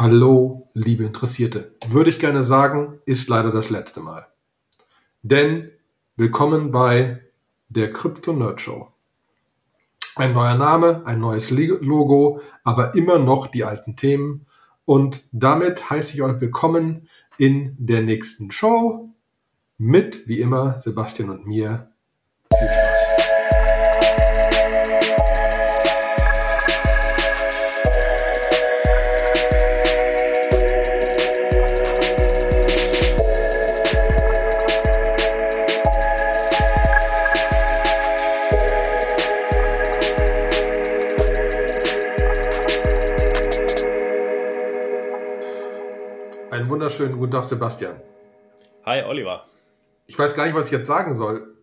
Hallo, liebe Interessierte. Würde ich gerne sagen, ist leider das letzte Mal. Denn willkommen bei der Crypto Nerd Show. Ein neuer Name, ein neues Logo, aber immer noch die alten Themen. Und damit heiße ich euch willkommen in der nächsten Show mit, wie immer, Sebastian und mir. Viel Spaß. Wunderschönen guten Tag, Sebastian. Hi, Oliver. Ich weiß gar nicht, was ich jetzt sagen soll.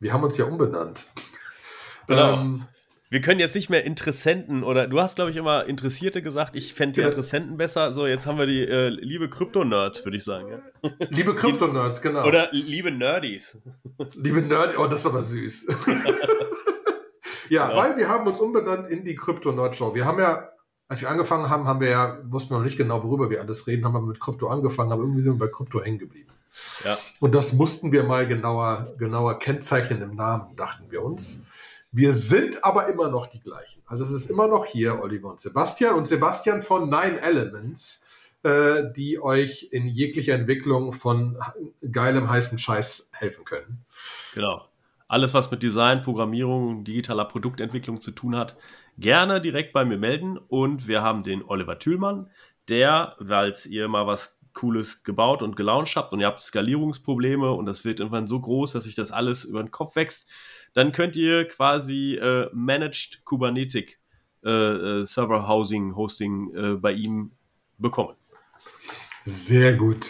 Wir haben uns ja umbenannt. Genau. Wir können jetzt nicht mehr Interessenten oder du hast, glaube ich, immer Interessierte gesagt. Ich fände die Interessenten besser. So, jetzt haben wir die liebe Krypto-Nerds, würde ich sagen. Ja? Liebe Krypto-Nerds, genau. Oder liebe Nerdies. Liebe Nerdies, oh, das ist aber süß. Ja, genau. Weil wir haben uns umbenannt in die Crypto-Nerd-Show. Wir haben ja... Als wir angefangen haben, wussten wir noch nicht genau, worüber wir alles reden, haben wir mit Krypto angefangen, aber irgendwie sind wir bei Krypto hängen geblieben. Ja. Und das mussten wir mal genauer kennzeichnen im Namen, dachten wir uns. Wir sind aber immer noch die gleichen. Also es ist immer noch hier Oliver und Sebastian. Und Sebastian von 9Elements, die euch in jeglicher Entwicklung von geilem, heißen Scheiß helfen können. Genau. Alles, was mit Design, Programmierung, digitaler Produktentwicklung zu tun hat, gerne direkt bei mir melden. Und wir haben den Oliver Thülmann, der, weil ihr mal was Cooles gebaut und gelauncht habt und ihr habt Skalierungsprobleme und das wird irgendwann so groß, dass sich das alles über den Kopf wächst, dann könnt ihr quasi Managed Kubernetes Server Hosting bei ihm bekommen. Sehr gut.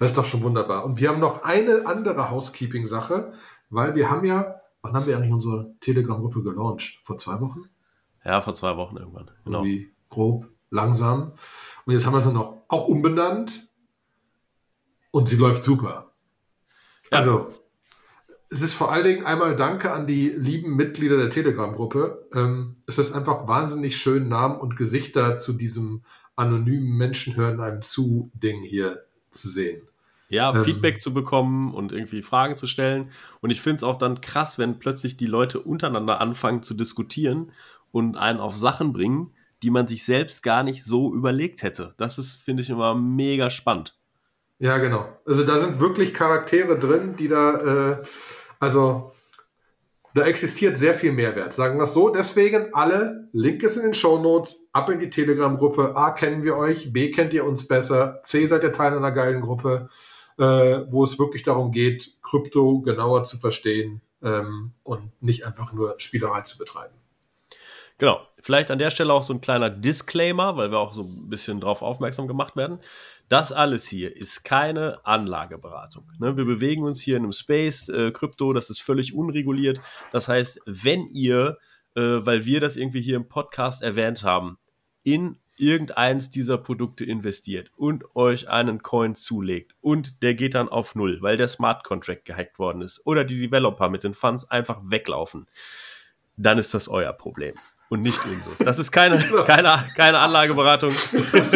Das ist doch schon wunderbar. Und wir haben noch eine andere Housekeeping-Sache, weil wir haben ja, wann haben wir eigentlich unsere Telegram-Gruppe gelauncht? Vor 2 Wochen? Ja, vor 2 Wochen irgendwann. Genau. Irgendwie grob, langsam. Und jetzt haben wir es dann auch umbenannt. Und sie läuft super. Ja. Also, es ist vor allen Dingen einmal Danke an die lieben Mitglieder der Telegram-Gruppe. Es ist einfach wahnsinnig schön, Namen und Gesichter zu diesem anonymen Menschen hören einem zu Ding hier zu sehen. Ja, Feedback zu bekommen und irgendwie Fragen zu stellen. Und ich finde es auch dann krass, wenn plötzlich die Leute untereinander anfangen zu diskutieren und einen auf Sachen bringen, die man sich selbst gar nicht so überlegt hätte. Das ist, finde ich, immer mega spannend. Ja, genau. Also da sind wirklich Charaktere drin, die da, da existiert sehr viel Mehrwert. Sagen wir es so. Deswegen alle, Link ist in den Shownotes, ab in die Telegram-Gruppe. A, kennen wir euch, B, kennt ihr uns besser, C, seid ihr Teil einer geilen Gruppe, wo es wirklich darum geht, Krypto genauer zu verstehen und nicht einfach nur Spielerei zu betreiben. Genau. Vielleicht an der Stelle auch so ein kleiner Disclaimer, weil wir auch so ein bisschen drauf aufmerksam gemacht werden. Das alles hier ist keine Anlageberatung. Ne? Wir bewegen uns hier in einem Space, Krypto, das ist völlig unreguliert. Das heißt, wenn ihr, weil wir das irgendwie hier im Podcast erwähnt haben, in irgendeins dieser Produkte investiert und euch einen Coin zulegt und der geht dann auf Null, weil der Smart Contract gehackt worden ist oder die Developer mit den Funds einfach weglaufen, dann ist das euer Problem und nicht unseres. Das ist keine Anlageberatung. Das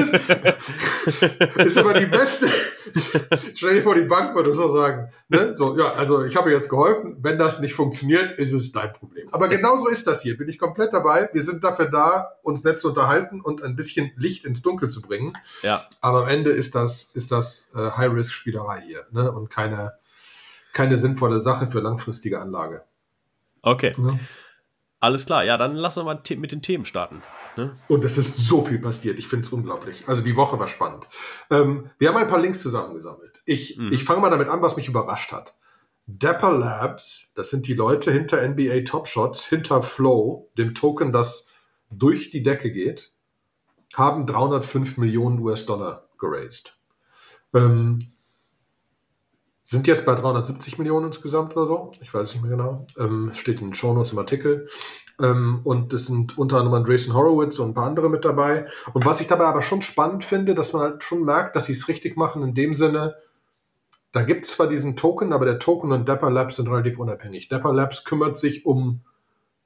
ist aber die beste. Stell dir vor, die Bank würde so sagen, ne? So, ja, also ich habe jetzt geholfen, wenn das nicht funktioniert, ist es dein Problem. Aber genauso ist das hier, bin ich komplett dabei. Wir sind dafür da, uns nett zu unterhalten und ein bisschen Licht ins Dunkel zu bringen. Ja. Aber am Ende ist das High-Risk-Spielerei hier, ne? Und keine sinnvolle Sache für langfristige Anlage. Okay. Ja. Alles klar, ja, dann lassen wir mal mit den Themen starten. Ne? Und es ist so viel passiert, ich finde es unglaublich. Also die Woche war spannend. Wir haben ein paar Links zusammengesammelt. Ich fange mal damit an, was mich überrascht hat. Dapper Labs, das sind die Leute hinter NBA Top Shots, hinter Flow, dem Token, das durch die Decke geht, haben 305 Millionen US-Dollar geraced. Sind jetzt bei 370 Millionen insgesamt oder so. Ich weiß nicht mehr genau. Steht in den Shownotes im Artikel. Und es sind unter anderem Andreessen Horowitz und ein paar andere mit dabei. Und was ich dabei aber schon spannend finde, dass man halt schon merkt, dass sie es richtig machen in dem Sinne, da gibt es zwar diesen Token, aber der Token und Dapper Labs sind relativ unabhängig. Dapper Labs kümmert sich um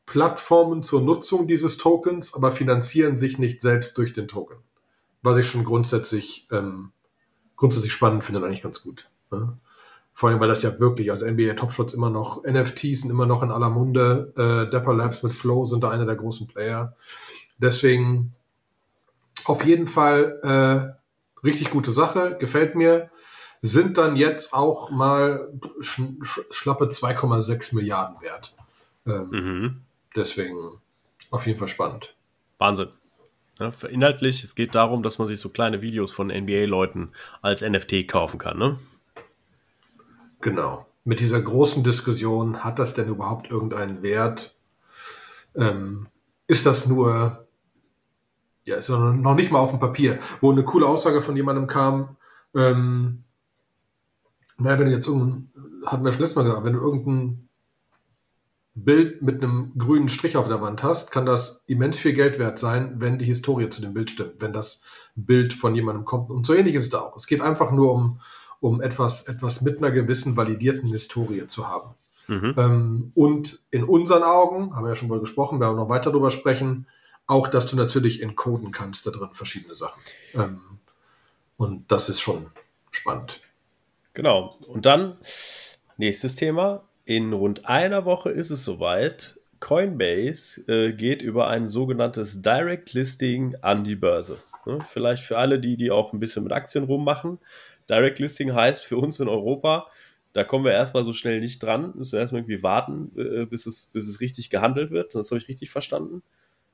Plattformen zur Nutzung dieses Tokens, aber finanzieren sich nicht selbst durch den Token. was ich schon grundsätzlich spannend finde und eigentlich ganz gut. Ne? Vor allem, weil das ja wirklich, also NBA Top Shots immer noch, NFTs sind immer noch in aller Munde, Dapper Labs mit Flow sind da einer der großen Player. Deswegen auf jeden Fall richtig gute Sache, gefällt mir. Sind dann jetzt auch mal schlappe 2,6 Milliarden wert. Deswegen auf jeden Fall spannend. Wahnsinn. Ja, inhaltlich, es geht darum, dass man sich so kleine Videos von NBA-Leuten als NFT kaufen kann, ne? Genau. Mit dieser großen Diskussion, hat das denn überhaupt irgendeinen Wert? Ist das nur, ja, ist noch nicht mal auf dem Papier, wo eine coole Aussage von jemandem kam, naja, wenn du jetzt hatten wir schon letztes Mal gesagt, wenn du irgendein Bild mit einem grünen Strich auf der Wand hast, kann das immens viel Geld wert sein, wenn die Historie zu dem Bild stimmt, wenn das Bild von jemandem kommt. Und so ähnlich ist es da auch. Es geht einfach nur um etwas mit einer gewissen validierten Historie zu haben. Und in unseren Augen, haben wir ja schon mal gesprochen, werden wir noch weiter darüber sprechen, auch, dass du natürlich encoden kannst da drin verschiedene Sachen. Und das ist schon spannend. Genau. Und dann, nächstes Thema. In rund einer Woche ist es soweit. Coinbase geht über ein sogenanntes Direct Listing an die Börse. Ne? Vielleicht für alle, die auch ein bisschen mit Aktien rummachen. Direct Listing heißt für uns in Europa, da kommen wir erstmal so schnell nicht dran. Müssen wir erstmal irgendwie warten, bis es richtig gehandelt wird. Das habe ich richtig verstanden.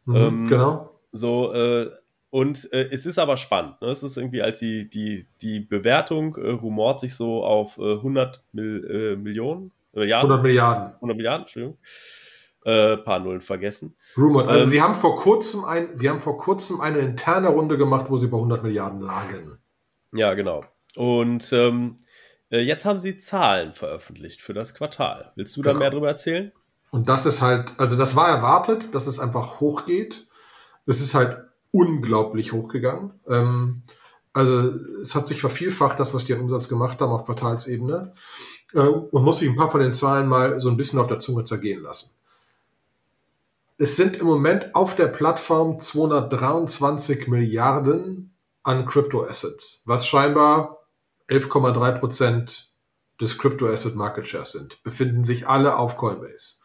Genau. Und es ist aber spannend. Ne? Es ist irgendwie, als die Bewertung rumort sich so auf 100 Milliarden, Entschuldigung. Paar Nullen vergessen. Rumort. Also sie haben vor kurzem eine interne Runde gemacht, wo sie bei 100 Milliarden lagen. Ja, genau. Und jetzt haben sie Zahlen veröffentlicht für das Quartal. Willst du da mehr drüber erzählen? Und das ist halt, also das war erwartet, dass es einfach hochgeht. Es ist halt unglaublich hochgegangen. Also es hat sich vervielfacht, das, was die an Umsatz gemacht haben auf Quartalsebene. Man muss sich ein paar von den Zahlen mal so ein bisschen auf der Zunge zergehen lassen. Es sind im Moment auf der Plattform 223 Milliarden an Crypto-Assets, was scheinbar 11,3% des Crypto-Asset-Market-Shares sind. Befinden sich alle auf Coinbase.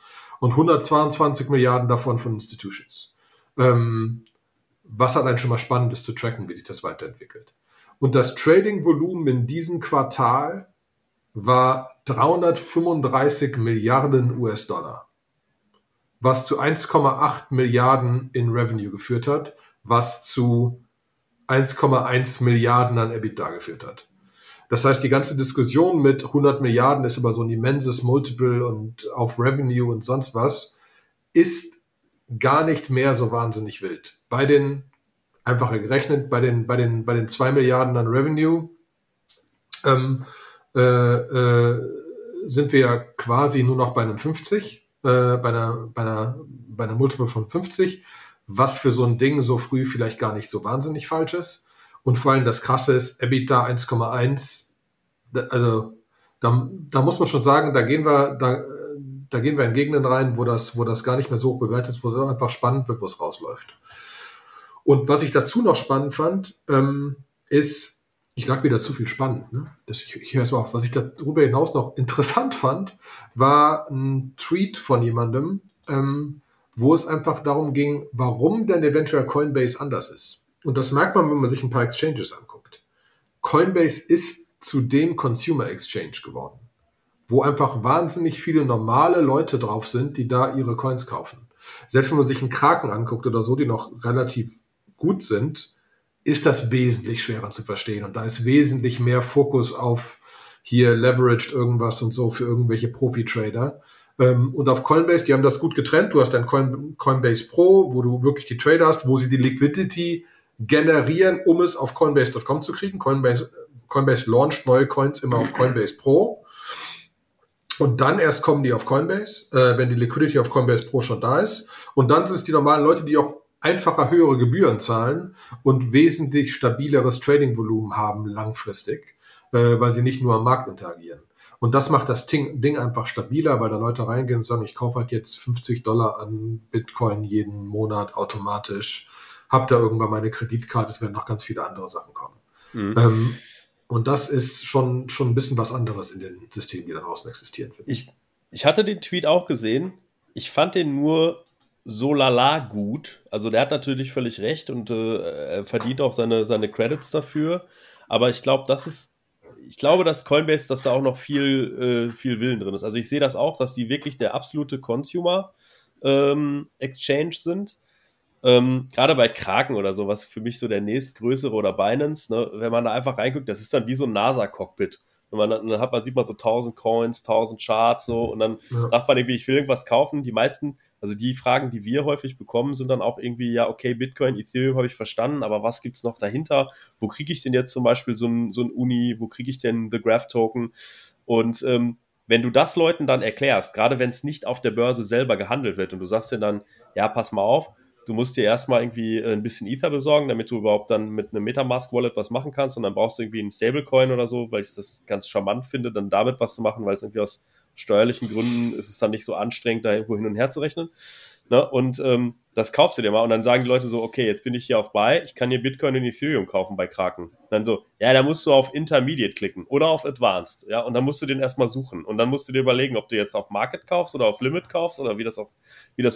Und 122 Milliarden davon von Institutions. Was allein schon mal spannend ist zu tracken, wie sich das weiterentwickelt. Und das Trading-Volumen in diesem Quartal war 335 Milliarden US-Dollar, was zu 1,8 Milliarden in Revenue geführt hat, was zu 1,1 Milliarden an EBITDA geführt hat. Das heißt, die ganze Diskussion mit 100 Milliarden ist aber so ein immenses Multiple und auf Revenue und sonst was, ist gar nicht mehr so wahnsinnig wild. Bei den, einfach gerechnet, bei den 2 Milliarden an Revenue sind wir ja quasi nur noch bei einem 50, bei einer Multiple von 50, was für so ein Ding so früh vielleicht gar nicht so wahnsinnig falsch ist. Und vor allem das Krasse ist, EBITDA 1,1, also da muss man schon sagen, da gehen wir in Gegenden rein, wo das gar nicht mehr so hoch bewertet ist, wo es einfach spannend wird, wo es rausläuft. Und was ich dazu noch spannend fand, ist, ich sage wieder zu viel spannend, ne? Ich höre es mal auf. Was ich darüber hinaus noch interessant fand, war ein Tweet von jemandem, wo es einfach darum ging, warum denn eventuell Coinbase anders ist. Und das merkt man, wenn man sich ein paar Exchanges anguckt. Coinbase ist zu dem Consumer Exchange geworden, wo einfach wahnsinnig viele normale Leute drauf sind, die da ihre Coins kaufen. Selbst wenn man sich einen Kraken anguckt oder so, die noch relativ gut sind, ist das wesentlich schwerer zu verstehen. Und da ist wesentlich mehr Fokus auf hier leveraged irgendwas und so für irgendwelche Profi-Trader. Und auf Coinbase, die haben das gut getrennt. Du hast dann Coinbase Pro, wo du wirklich die Trader hast, wo sie die Liquidity generieren, um es auf Coinbase.com zu kriegen. Coinbase launcht neue Coins immer auf Coinbase Pro. Und dann erst kommen die auf Coinbase, wenn die Liquidity auf Coinbase Pro schon da ist. Und dann sind es die normalen Leute, die auch einfacher höhere Gebühren zahlen und wesentlich stabileres Trading-Volumen haben langfristig, weil sie nicht nur am Markt interagieren. Und das macht das Ding einfach stabiler, weil da Leute reingehen und sagen, ich kaufe halt jetzt $50 an Bitcoin jeden Monat automatisch. habe da irgendwann meine Kreditkarte, es werden noch ganz viele andere Sachen kommen. Mhm. Und das ist schon ein bisschen was anderes in den Systemen, die da draußen existieren. Ich hatte den Tweet auch gesehen. Ich fand den nur so lala gut. Also der hat natürlich völlig recht und verdient auch seine Credits dafür. Aber ich glaube, dass Coinbase, dass da auch noch viel Willen drin ist. Also ich sehe das auch, dass die wirklich der absolute Consumer Exchange sind. Gerade bei Kraken oder so, was für mich so der nächstgrößere oder Binance, ne, wenn man da einfach reinguckt, das ist dann wie so ein NASA-Cockpit. Dann sieht man so 1000 Coins, 1000 Charts so und dann sagt man irgendwie, ich will irgendwas kaufen. Die meisten, also die Fragen, die wir häufig bekommen, sind dann auch irgendwie, ja okay, Bitcoin, Ethereum habe ich verstanden, aber was gibt's noch dahinter? Wo kriege ich denn jetzt zum Beispiel so ein Uni? Wo kriege ich denn The Graph Token? Und wenn du das Leuten dann erklärst, gerade wenn es nicht auf der Börse selber gehandelt wird und du sagst denen dann, ja pass mal auf, du musst dir erstmal irgendwie ein bisschen Ether besorgen, damit du überhaupt dann mit einem Metamask-Wallet was machen kannst und dann brauchst du irgendwie einen Stablecoin oder so, weil ich das ganz charmant finde, dann damit was zu machen, weil es irgendwie aus steuerlichen Gründen ist es dann nicht so anstrengend, da irgendwo hin und her zu rechnen. Ne? Und das kaufst du dir mal und dann sagen die Leute so, okay, jetzt bin ich hier auf Buy, ich kann hier Bitcoin und Ethereum kaufen bei Kraken. Und dann so, ja, da musst du auf Intermediate klicken oder auf Advanced, ja, und dann musst du den erstmal suchen und dann musst du dir überlegen, ob du jetzt auf Market kaufst oder auf Limit kaufst oder wie das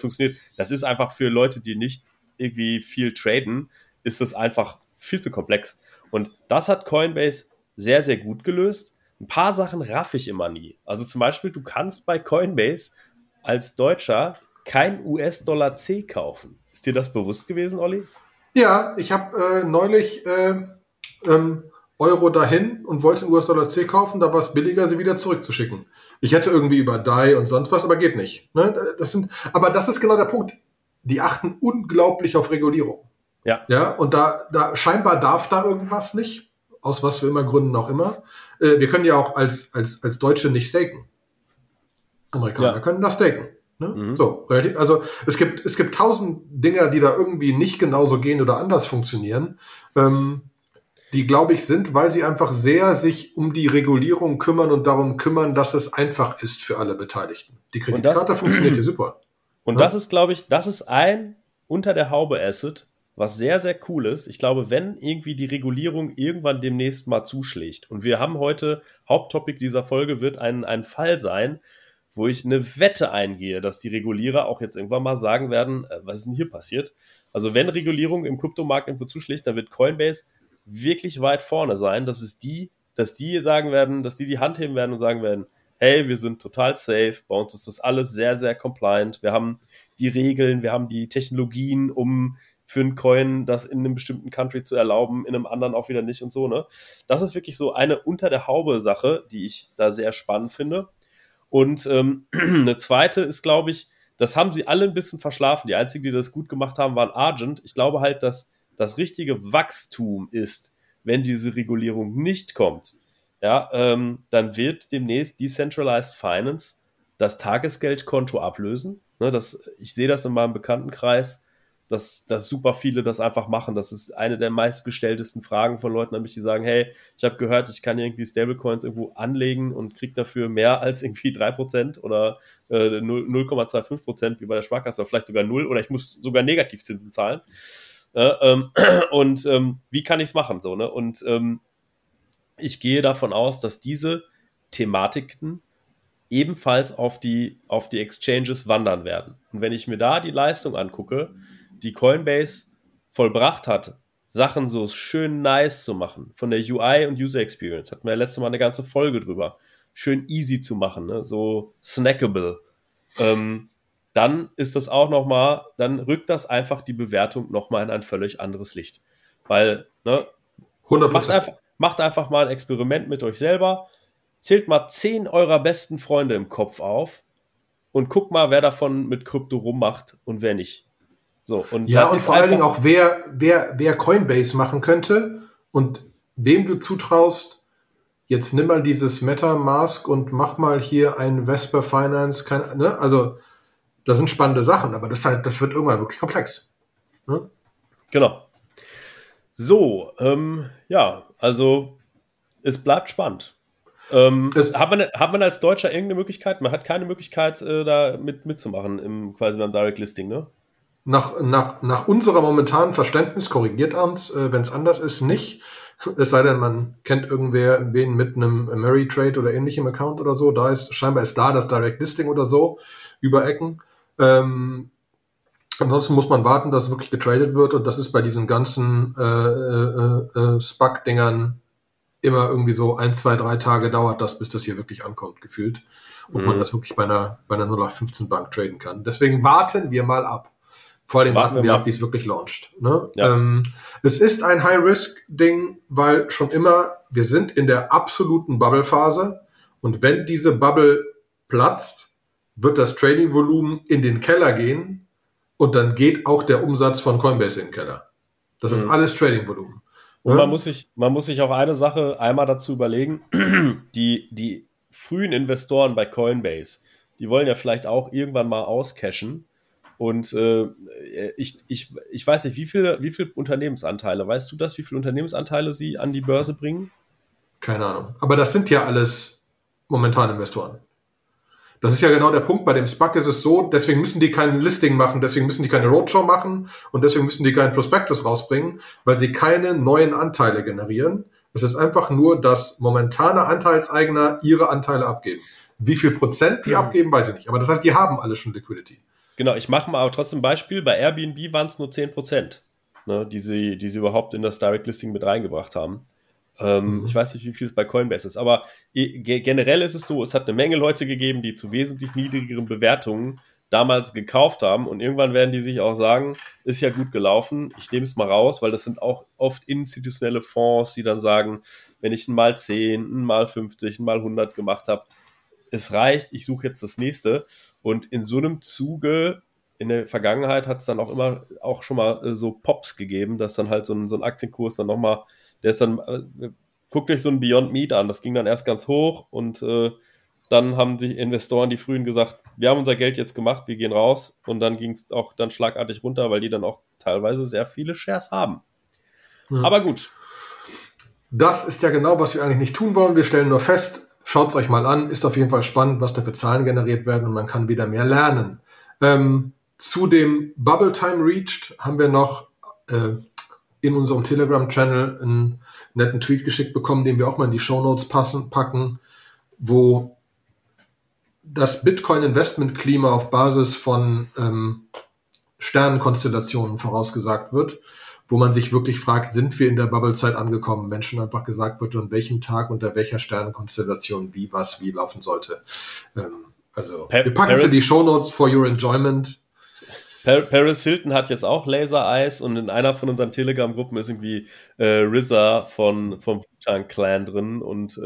funktioniert. Das ist einfach für Leute, die nicht irgendwie viel traden, ist das einfach viel zu komplex. Und das hat Coinbase sehr, sehr gut gelöst. Ein paar Sachen raff ich immer nie. Also zum Beispiel, du kannst bei Coinbase als Deutscher kein US-Dollar C kaufen. Ist dir das bewusst gewesen, Olli? Ja, ich habe neulich Euro dahin und wollte US-Dollar C kaufen, da war es billiger, sie wieder zurückzuschicken. Ich hätte irgendwie über DAI und sonst was, aber geht nicht. Ne? Aber das ist genau der Punkt. Die achten unglaublich auf Regulierung. Ja. Und da scheinbar darf da irgendwas nicht, aus was für immer Gründen auch immer. Wir können ja auch als Deutsche nicht staken. Amerikaner können das staken. Ne? Mhm. So, also es gibt 1000 Dinger, die da irgendwie nicht genauso gehen oder anders funktionieren, die, glaube ich, sind, weil sie einfach sehr sich um die Regulierung kümmern und darum kümmern, dass es einfach ist für alle Beteiligten. Die Kreditkarte funktioniert hier super. Und das ist, glaube ich, ein unter der Haube Asset, was sehr, sehr cool ist. Ich glaube, wenn irgendwie die Regulierung irgendwann demnächst mal zuschlägt, und wir haben heute, Haupttopic dieser Folge wird ein Fall sein, wo ich eine Wette eingehe, dass die Regulierer auch jetzt irgendwann mal sagen werden, was ist denn hier passiert? Also wenn Regulierung im Kryptomarkt irgendwo zuschlägt, dann wird Coinbase wirklich weit vorne sein, dass die sagen werden, dass die Hand heben werden und sagen werden, hey, wir sind total safe, bei uns ist das alles sehr, sehr compliant, wir haben die Regeln, wir haben die Technologien, um für einen Coin das in einem bestimmten Country zu erlauben, in einem anderen auch wieder nicht und so, ne? Das ist wirklich so eine unter der Haube Sache, die ich da sehr spannend finde. Und eine zweite ist, glaube ich, das haben sie alle ein bisschen verschlafen. Die einzigen, die das gut gemacht haben, waren Argent. Ich glaube halt, dass das richtige Wachstum ist, wenn diese Regulierung nicht kommt. Ja, dann wird demnächst Decentralized Finance das Tagesgeldkonto ablösen. Ne, ich sehe das in meinem Bekanntenkreis, dass super viele das einfach machen. Das ist eine der meistgestelltesten Fragen von Leuten, nämlich die sagen, hey, ich habe gehört, ich kann irgendwie Stablecoins irgendwo anlegen und kriege dafür mehr als irgendwie 3% oder 0,25% wie bei der Sparkasse oder vielleicht sogar 0 oder ich muss sogar Negativzinsen zahlen. Wie kann ich es machen? So, ne? Und ich gehe davon aus, dass diese Thematiken ebenfalls auf die Exchanges wandern werden. Und wenn ich mir da die Leistung angucke, die Coinbase vollbracht hat, Sachen so schön nice zu machen, von der UI und User Experience, hatten wir ja letztes Mal eine ganze Folge drüber, schön easy zu machen, ne? So snackable, dann ist das auch nochmal, dann rückt das einfach die Bewertung nochmal in ein völlig anderes Licht, weil, ne, 100%. Macht einfach mal ein Experiment mit euch selber, zählt mal 10 eurer besten Freunde im Kopf auf und guckt mal, wer davon mit Krypto rummacht und wer nicht. So, und ja, und vor allen Dingen auch, wer Coinbase machen könnte und wem du zutraust, jetzt nimm mal dieses MetaMask und mach mal hier ein Vesper Finance, ne? Also das sind spannende Sachen, aber das wird irgendwann wirklich komplex. Ne? Genau. So, ja, also es bleibt spannend. Hat man als Deutscher irgendeine Möglichkeit? Man hat keine Möglichkeit, da mitzumachen, quasi beim Direct Listing, ne? Nach unserer momentanen Verständnis, korrigiert Amts, wenn es anders ist, nicht. Es sei denn, man kennt irgendwer wen mit einem Ameritrade oder ähnlichem Account oder so. Da ist scheinbar ist da das Direct Listing oder so über Ecken. Ansonsten muss man warten, dass wirklich getradet wird, und das ist bei diesen ganzen SPAC-Dingern immer irgendwie so 1, 2, 3 Tage dauert das, bis das hier wirklich ankommt, gefühlt. Und man das wirklich bei einer 0815-Bank traden kann. Deswegen warten wir mal ab. Vor allem warten wir ab, wie es wirklich launcht. Ne? Ja. Es ist ein High-Risk-Ding, weil schon immer, wir sind in der absoluten Bubble-Phase, und wenn diese Bubble platzt, wird das Trading-Volumen in den Keller gehen und dann geht auch der Umsatz von Coinbase in den Keller. Das ist alles Trading-Volumen. Und man muss sich auch eine Sache einmal dazu überlegen, die frühen Investoren bei Coinbase, die wollen ja vielleicht auch irgendwann mal auscashen. Und ich weiß nicht, wie viele Unternehmensanteile, weißt du das, wie viele Unternehmensanteile sie an die Börse bringen? Keine Ahnung. Aber das sind ja alles momentan Investoren. Das ist ja genau der Punkt. Bei dem SPAC ist es so, deswegen müssen die kein Listing machen, deswegen müssen die keine Roadshow machen und deswegen müssen die keinen Prospektus rausbringen, weil sie keine neuen Anteile generieren. Es ist einfach nur, dass momentane Anteilseigner ihre Anteile abgeben. Wie viel Prozent die abgeben, weiß ich nicht. Aber das heißt, die haben alle schon Liquidity. Genau, ich mache mal aber trotzdem ein Beispiel. Bei Airbnb waren es nur 10%, ne, die sie überhaupt in das Direct Listing mit reingebracht haben. Ich weiß nicht, wie viel es bei Coinbase ist, aber generell ist es so, es hat eine Menge Leute gegeben, die zu wesentlich niedrigeren Bewertungen damals gekauft haben, und irgendwann werden die sich auch sagen, ist ja gut gelaufen, ich nehme es mal raus, weil das sind auch oft institutionelle Fonds, die dann sagen, wenn ich mal 10, mal 50, mal 100 gemacht habe, es reicht, ich suche jetzt das nächste. Und in so einem Zuge, in der Vergangenheit hat es dann auch schon mal so Pops gegeben, dass dann halt so ein Aktienkurs dann nochmal, der ist dann, guckt euch so ein Beyond Meat an, das ging dann erst ganz hoch, und dann haben die Investoren, die frühen, gesagt, wir haben unser Geld jetzt gemacht, wir gehen raus, und dann ging es auch dann schlagartig runter, weil die dann auch teilweise sehr viele Shares haben. Mhm. Aber gut. Das ist ja genau, was wir eigentlich nicht tun wollen, wir stellen nur fest, schaut es euch mal an, ist auf jeden Fall spannend, was da für Zahlen generiert werden, und man kann wieder mehr lernen. Zu dem Bubble Time Reached haben wir noch in unserem Telegram-Channel einen netten Tweet geschickt bekommen, den wir auch mal in die Shownotes packen, wo das Bitcoin-Investment-Klima auf Basis von Sternenkonstellationen vorausgesagt wird, wo man sich wirklich fragt, sind wir in der Bubble-Zeit angekommen, wenn schon einfach gesagt wird, an welchem Tag, unter welcher Sternenkonstellation, wie, was, wie laufen sollte. Wir packen es in die Shownotes for your enjoyment. Paris Hilton hat jetzt auch Laser-Eyes, und in einer von unseren Telegram-Gruppen ist irgendwie RZA vom Futan-Clan drin und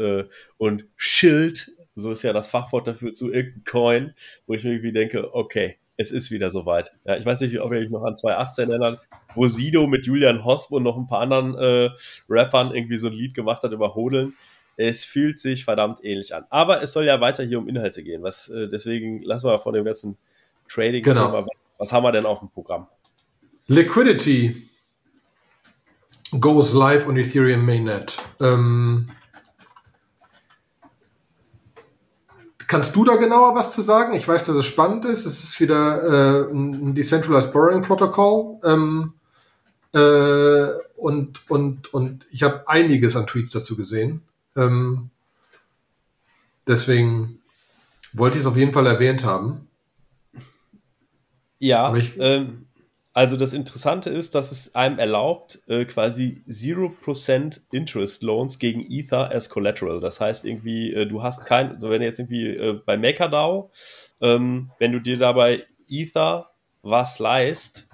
Schild, so ist ja das Fachwort dafür, zu irgendeinem Coin, wo ich mir irgendwie denke, okay, es ist wieder soweit. Ja, ich weiß nicht, ob ihr euch noch an 2018 erinnert, wo Sido mit Julian Hosp und noch ein paar anderen Rappern irgendwie so ein Lied gemacht hat über Hodeln. Es fühlt sich verdammt ähnlich an. Aber es soll ja weiter hier um Inhalte gehen. Deswegen lassen wir von dem ganzen Trading-Thema weg. Was haben wir denn auf dem Programm? Liquidity goes live on Ethereum Mainnet. Kannst du da genauer was zu sagen? Ich weiß, dass es spannend ist. Es ist wieder ein Decentralized Borrowing Protocol. Und ich habe einiges an Tweets dazu gesehen. Deswegen wollte ich es auf jeden Fall erwähnt haben. Ja, also das Interessante ist, dass es einem erlaubt, quasi 0% Interest Loans gegen Ether as Collateral. Das heißt irgendwie, du hast kein, also wenn du jetzt irgendwie bei MakerDAO, wenn du dir dabei Ether was leist,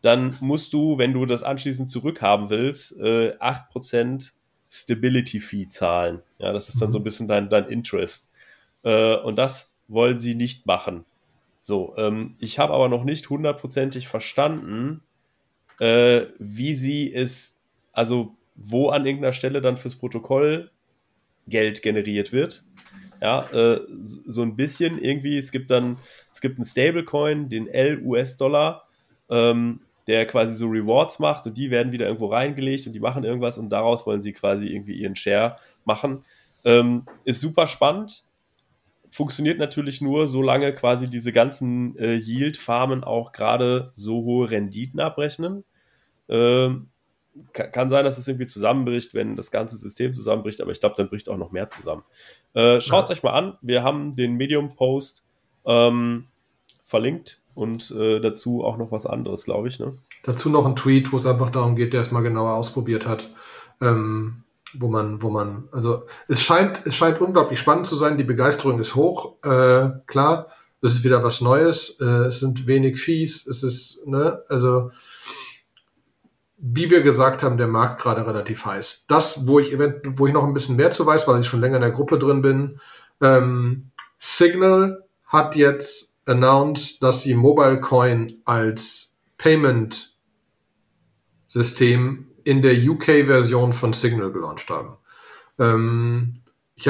dann musst du, wenn du das anschließend zurückhaben willst, 8% Stability Fee zahlen. Ja, das ist dann so ein bisschen dein Interest. Und das wollen sie nicht machen. So, ich habe aber noch nicht hundertprozentig verstanden, wie sie es, also wo an irgendeiner Stelle dann fürs Protokoll Geld generiert wird. Ja, so ein bisschen irgendwie, es gibt einen Stablecoin, den LUS-Dollar, der quasi so Rewards macht, und die werden wieder irgendwo reingelegt und die machen irgendwas, und daraus wollen sie quasi irgendwie ihren Share machen. Ist super spannend. funktioniert natürlich nur, solange quasi diese ganzen Yield-Farmen auch gerade so hohe Renditen abrechnen. Kann sein, dass es irgendwie zusammenbricht, wenn das ganze System zusammenbricht, aber ich glaube, dann bricht auch noch mehr zusammen. Schaut euch mal an, wir haben den Medium-Post verlinkt und dazu auch noch was anderes, glaube ich. Ne? Dazu noch ein Tweet, wo es einfach darum geht, der es mal genauer ausprobiert hat, wo man, also es scheint unglaublich spannend zu sein, die Begeisterung ist hoch, klar, es ist wieder was Neues, es sind wenig Fees, es ist, ne, also wie wir gesagt haben, der Markt gerade relativ heiß. Das, wo ich noch ein bisschen mehr zu weiß, weil ich schon länger in der Gruppe drin bin, Signal hat jetzt announced, dass sie MobileCoin als Payment-System in der UK-Version von Signal gelauncht haben. Ich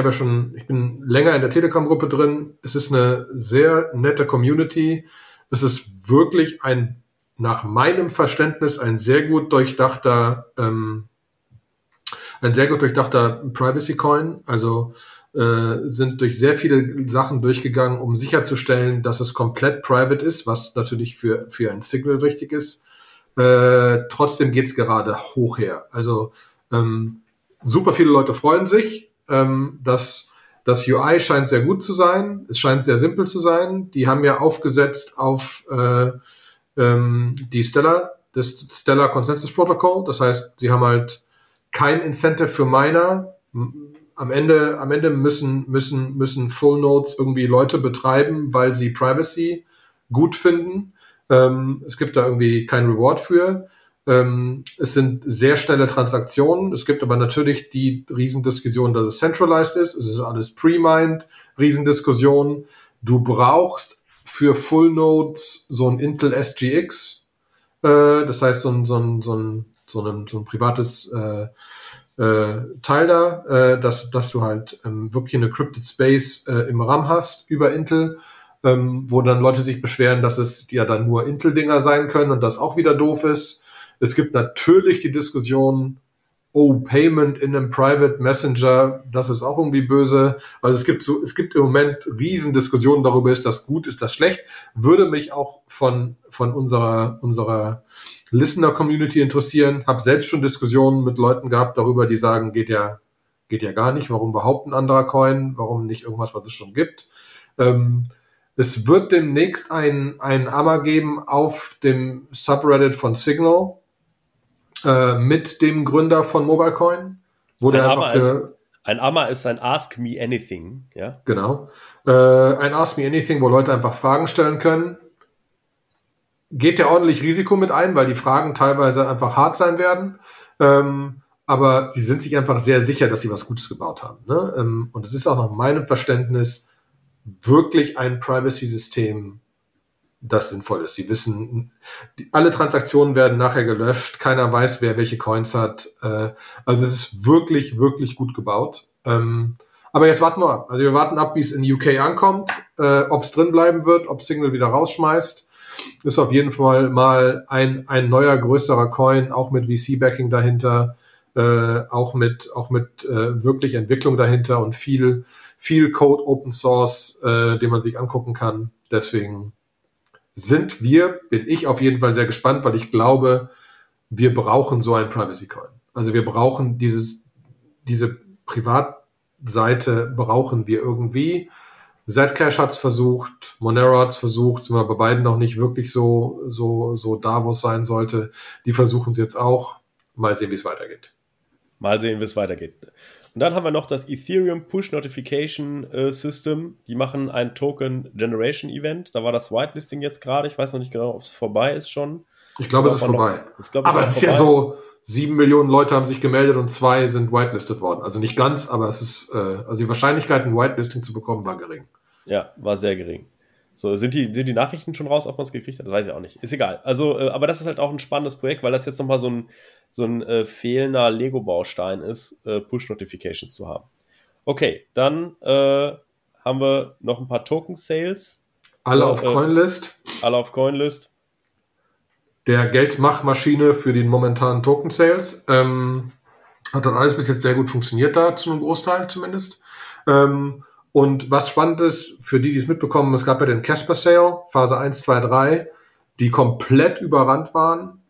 bin länger in der Telegram-Gruppe drin. Es ist eine sehr nette Community. Es ist wirklich nach meinem Verständnis ein sehr gut durchdachter Privacy-Coin. Also sind durch sehr viele Sachen durchgegangen, um sicherzustellen, dass es komplett private ist, was natürlich für ein Signal wichtig ist. Trotzdem geht's gerade hoch her. Also super viele Leute freuen sich. Das UI scheint sehr gut zu sein. Es scheint sehr simpel zu sein. Die haben ja aufgesetzt auf das Stellar Consensus Protocol. Das heißt, sie haben halt kein Incentive für Miner. Am Ende müssen Full Nodes irgendwie Leute betreiben, weil sie Privacy gut finden. Es gibt da irgendwie kein Reward für. Es sind sehr schnelle Transaktionen. Es gibt aber natürlich die Riesendiskussion, dass es centralized ist. Es ist alles pre-mined. Riesendiskussion. Du brauchst für Full Nodes so ein Intel SGX, das heißt so ein privates Teil da, dass du halt wirklich eine Crypted Space im RAM hast über Intel, wo dann Leute sich beschweren, dass es ja dann nur Intel-Dinger sein können und das auch wieder doof ist. Es gibt natürlich die Diskussion, Payment in einem Private Messenger, das ist auch irgendwie böse. Also es gibt im Moment riesen Diskussionen darüber, ist das gut, ist das schlecht. Würde mich auch von unserer Listener-Community interessieren. Habe selbst schon Diskussionen mit Leuten gehabt darüber, die sagen, geht ja gar nicht. Warum überhaupt ein anderer Coin? Warum nicht irgendwas, was es schon gibt? Es wird demnächst ein Ammer geben auf dem Subreddit von Signal, mit dem Gründer von MobileCoin, wo der einfach ein AMA ist ein Ask Me Anything, ja? Genau. Ein Ask Me Anything, wo Leute einfach Fragen stellen können. Geht ja ordentlich Risiko mit ein, weil die Fragen teilweise einfach hart sein werden. Aber sie sind sich einfach sehr sicher, dass sie was Gutes gebaut haben. Ne? Und es ist auch nach meinem Verständnis wirklich ein Privacy-System, das sinnvoll ist. Sie wissen, alle Transaktionen werden nachher gelöscht. Keiner weiß, wer welche Coins hat. Also es ist wirklich, wirklich gut gebaut. Aber jetzt warten wir ab. Also wir warten ab, wie es in die UK ankommt, ob es drin bleiben wird, ob Signal wieder rausschmeißt. Ist auf jeden Fall mal ein neuer, größerer Coin, auch mit VC-Backing dahinter, auch mit wirklich Entwicklung dahinter und viel Code Open Source, den man sich angucken kann. Deswegen bin ich auf jeden Fall sehr gespannt, weil ich glaube, wir brauchen so einen Privacy-Coin. Also wir brauchen diese Privatseite brauchen wir irgendwie. Zcash hat's versucht, Monero hat's versucht, sind wir bei beiden noch nicht wirklich so da, wo es sein sollte. Die versuchen es jetzt auch. Mal sehen, wie es weitergeht. Und dann haben wir noch das Ethereum Push Notification System. Die machen ein Token Generation Event. Da war das Whitelisting jetzt gerade. Ich weiß noch nicht genau, ob es vorbei ist schon. Ich glaube, es ist vorbei. Aber es ist ja so, 7 Millionen Leute haben sich gemeldet und 2 sind whitelisted worden. Also nicht ganz, aber es ist, also die Wahrscheinlichkeit, ein Whitelisting zu bekommen, war gering. Ja, war sehr gering. So, sind die Nachrichten schon raus, ob man es gekriegt hat? Das weiß ich auch nicht. Ist egal. Also, aber das ist halt auch ein spannendes Projekt, weil das jetzt nochmal so ein fehlender Lego-Baustein ist, Push-Notifications zu haben. Okay, dann haben wir noch ein paar Token-Sales. Alle auf CoinList. Der Geldmachmaschine für den momentanen Token-Sales. Hat dann alles bis jetzt sehr gut funktioniert da, zu einem Großteil zumindest. Und was spannend ist, für die, die es mitbekommen, es gab ja den Casper Sale, Phase 1, 2, 3, die komplett überrannt waren,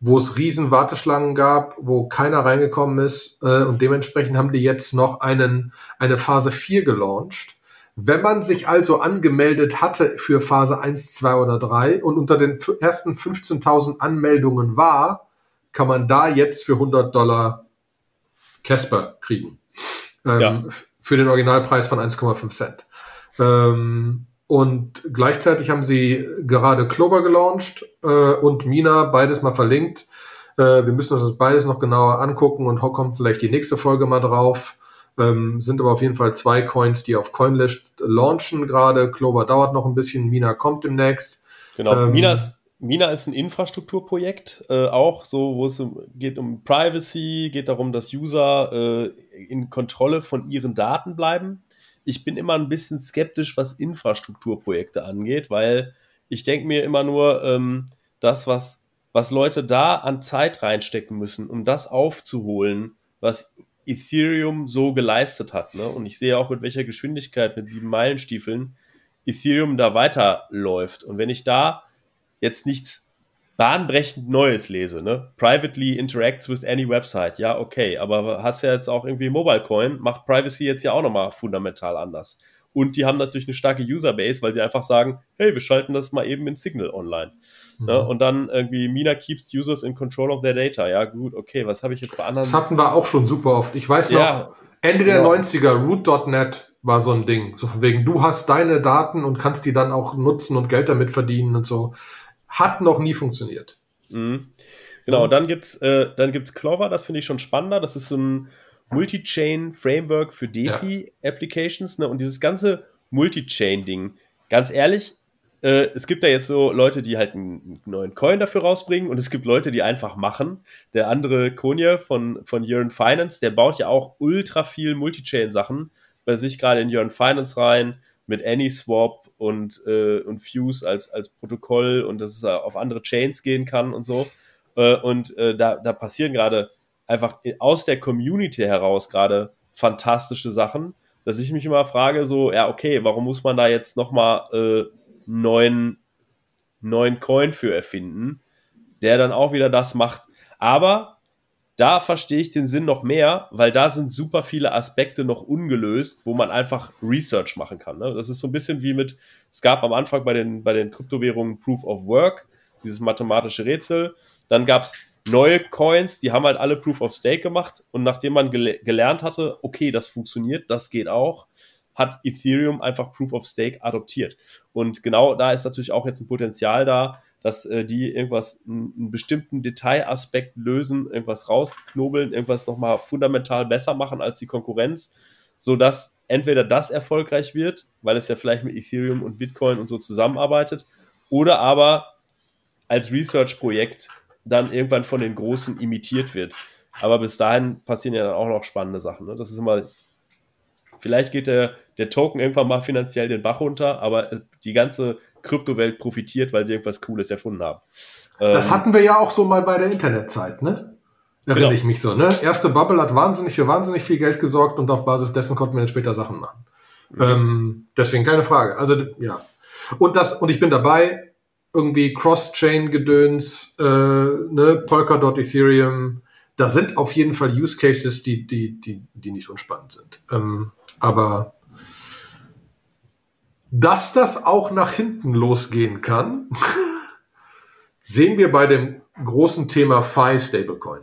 wo es riesen Warteschlangen gab, wo keiner reingekommen ist, und dementsprechend haben die jetzt noch eine Phase 4 gelauncht. Wenn man sich also angemeldet hatte für Phase 1, 2 oder 3 und unter den ersten 15.000 Anmeldungen war, kann man da jetzt für $100 Casper kriegen. Ja. Für den Originalpreis von 1,5 Cent. Und gleichzeitig haben sie gerade Clover gelauncht und Mina, beides mal verlinkt. Wir müssen uns das beides noch genauer angucken und kommt vielleicht die nächste Folge mal drauf. Sind aber auf jeden Fall zwei Coins, die auf CoinList launchen gerade. Clover dauert noch ein bisschen, Mina kommt demnächst. Genau, Mina ist ein Infrastrukturprojekt, auch so, wo es geht um Privacy, geht darum, dass User in Kontrolle von ihren Daten bleiben. Ich bin immer ein bisschen skeptisch, was Infrastrukturprojekte angeht, weil ich denke mir immer nur, das, was Leute da an Zeit reinstecken müssen, um das aufzuholen, was Ethereum so geleistet hat. Ne? Und ich sehe auch, mit welcher Geschwindigkeit, mit 7 Meilenstiefeln, Ethereum da weiterläuft. Und wenn ich da jetzt nichts bahnbrechend Neues lese, ne? Privately interacts with any website, ja, okay, aber hast ja jetzt auch irgendwie MobileCoin, macht Privacy jetzt ja auch nochmal fundamental anders. Und die haben natürlich eine starke Userbase, weil sie einfach sagen, hey, wir schalten das mal eben in Signal online. Mhm. Ne? Und dann irgendwie, Mina keeps users in control of their data. Ja, gut, okay, was habe ich jetzt bei anderen? Das hatten wir auch schon super oft. Ich weiß noch, ja, Ende der 90er, root.net war so ein Ding. So von wegen, du hast deine Daten und kannst die dann auch nutzen und Geld damit verdienen und so. Hat noch nie funktioniert. Mhm. Genau, dann gibt's Clover, das finde ich schon spannender. Das ist ein Multi-Chain-Framework für DeFi-Applications. Ne? Und dieses ganze Multi-Chain-Ding, ganz ehrlich, es gibt da jetzt so Leute, die halt einen neuen Coin dafür rausbringen, und es gibt Leute, die einfach machen. Der andere Konje von Yearn Finance, der baut ja auch ultra viel Multi-Chain-Sachen bei sich gerade in Yearn Finance rein, mit AnySwap und Fuse als Protokoll, und dass es auf andere Chains gehen kann und so. Da passieren gerade einfach aus der Community heraus gerade fantastische Sachen, dass ich mich immer frage, so, ja, okay, warum muss man da jetzt nochmal neuen Coin für erfinden, der dann auch wieder das macht. Aber da verstehe ich den Sinn noch mehr, weil da sind super viele Aspekte noch ungelöst, wo man einfach Research machen kann. Ne? Das ist so ein bisschen wie mit, es gab am Anfang bei den Kryptowährungen Proof of Work, dieses mathematische Rätsel. Dann gab es neue Coins, die haben halt alle Proof of Stake gemacht. Und nachdem man gelernt hatte, okay, das funktioniert, das geht auch, hat Ethereum einfach Proof of Stake adoptiert. Und genau da ist natürlich auch jetzt ein Potenzial da, dass die irgendwas, einen bestimmten Detailaspekt lösen, irgendwas rausknobeln, irgendwas nochmal fundamental besser machen als die Konkurrenz, sodass entweder das erfolgreich wird, weil es ja vielleicht mit Ethereum und Bitcoin und so zusammenarbeitet, oder aber als Research-Projekt dann irgendwann von den Großen imitiert wird. Aber bis dahin passieren ja dann auch noch spannende Sachen. Ne? Das ist immer, vielleicht geht der Token irgendwann mal finanziell den Bach runter, aber die ganze Kryptowelt profitiert, weil sie irgendwas Cooles erfunden haben. Das hatten wir ja auch so mal bei der Internetzeit, ne? Erinnere ich mich so, ne? Erste Bubble hat für wahnsinnig viel Geld gesorgt, und auf Basis dessen konnten wir dann später Sachen machen. Mhm. Deswegen keine Frage. Also, ja. Und ich bin dabei, irgendwie Cross-Chain-Gedöns, ne? Polkadot, Ethereum. Da sind auf jeden Fall Use Cases, die nicht unspannend sind. Aber dass das auch nach hinten losgehen kann, sehen wir bei dem großen Thema FEI Stablecoin.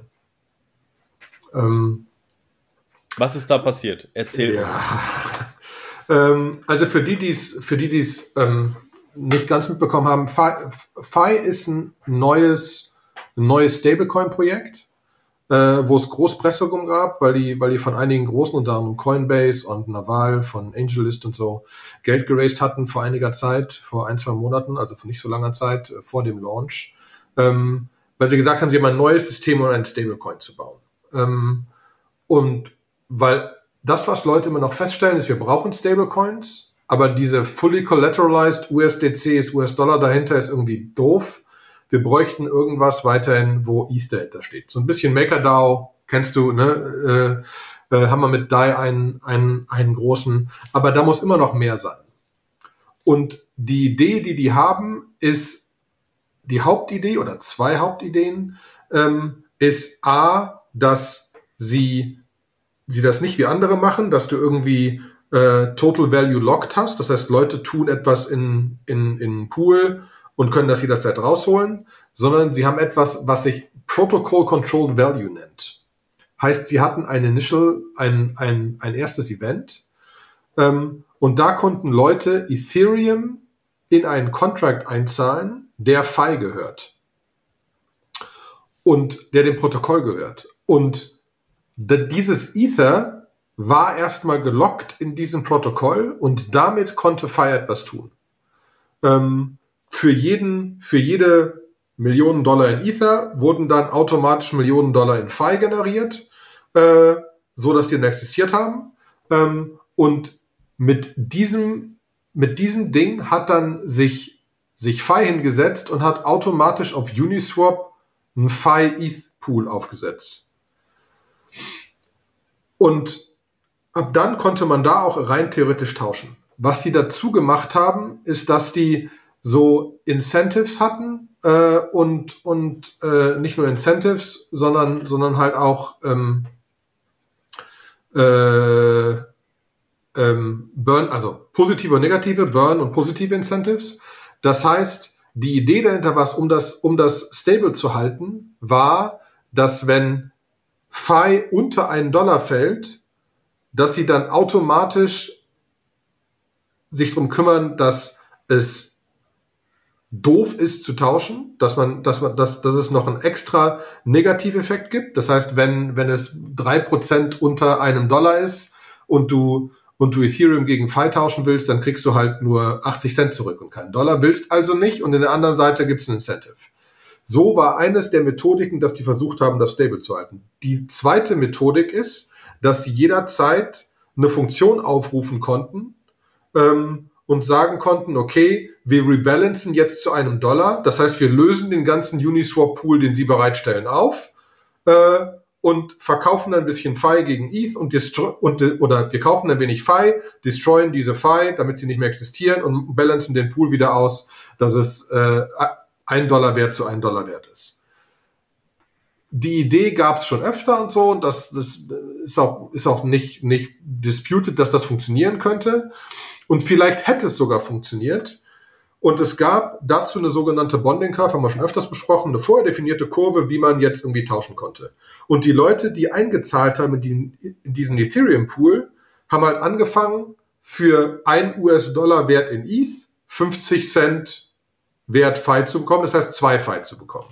Was ist da passiert? Erzähl uns. Also für die, die es nicht ganz mitbekommen haben, FEI ist ein neues Stablecoin-Projekt, wo es groß Presse gab, weil die von einigen großen, unter anderem Coinbase und Naval von AngelList und so, Geld geraced hatten vor einiger Zeit, vor 1-2 Monaten, also vor nicht so langer Zeit, vor dem Launch, weil sie gesagt haben, sie haben ein neues System, um einen Stablecoin zu bauen. Und weil das, was Leute immer noch feststellen, ist, wir brauchen Stablecoins, aber diese fully collateralized USDCs, US-Dollar dahinter ist irgendwie doof. Wir bräuchten irgendwas weiterhin, wo Ether hintersteht. So ein bisschen MakerDAO, kennst du, ne? haben wir mit DAI einen großen, aber da muss immer noch mehr sein. Und die Idee, die die haben, ist die Hauptidee oder zwei Hauptideen, ist A, dass sie das nicht wie andere machen, dass du irgendwie Total Value Locked hast, das heißt, Leute tun etwas in Pool und können das jederzeit rausholen, sondern sie haben etwas, was sich Protocol Controlled Value nennt. Heißt, sie hatten ein erstes Event, und da konnten Leute Ethereum in einen Contract einzahlen, der FEI gehört und der dem Protokoll gehört. Und dieses Ether war erstmal gelockt in diesem Protokoll und damit konnte FEI etwas tun. Für jede Millionen Dollar in Ether wurden dann automatisch Millionen Dollar in FEI generiert, so dass die dann existiert haben. Und mit diesem Ding hat dann sich FEI hingesetzt und hat automatisch auf Uniswap einen FEI-ETH-Pool aufgesetzt. Und ab dann konnte man da auch rein theoretisch tauschen. Was die dazu gemacht haben, ist, dass die so Incentives hatten und nicht nur Incentives, sondern halt auch Burn, also positive und negative, Burn und positive Incentives. Das heißt, die Idee dahinter war, um das stable zu halten, war, dass wenn FEI unter einen Dollar fällt, dass sie dann automatisch sich darum kümmern, dass es doof ist zu tauschen, dass es noch einen extra Negativeffekt gibt. Das heißt, wenn es 3% unter einem Dollar ist und du Ethereum gegen FEI tauschen willst, dann kriegst du halt nur 80 Cent zurück und keinen Dollar, willst also nicht, und in der anderen Seite gibt es ein Incentive. So war eines der Methodiken, dass die versucht haben, das stable zu halten. Die zweite Methodik ist, dass sie jederzeit eine Funktion aufrufen konnten und sagen konnten, okay, wir rebalancen jetzt zu einem Dollar, das heißt, wir lösen den ganzen Uniswap-Pool, den sie bereitstellen, auf und verkaufen dann ein bisschen FEI gegen ETH oder wir kaufen ein wenig FEI, destroyen diese FEI, damit sie nicht mehr existieren, und balancen den Pool wieder aus, dass es ein Dollar wert zu einem Dollar wert ist. Die Idee gab es schon öfter und so, und das ist auch nicht disputed, dass das funktionieren könnte. Und vielleicht hätte es sogar funktioniert. Und es gab dazu eine sogenannte Bonding Curve, haben wir schon öfters besprochen, eine vorher definierte Kurve, wie man jetzt irgendwie tauschen konnte. Und die Leute, die eingezahlt haben in diesen Ethereum-Pool, haben halt angefangen, für ein US-Dollar Wert in ETH 50 Cent Wert FEI zu bekommen, das heißt 2 FEI zu bekommen.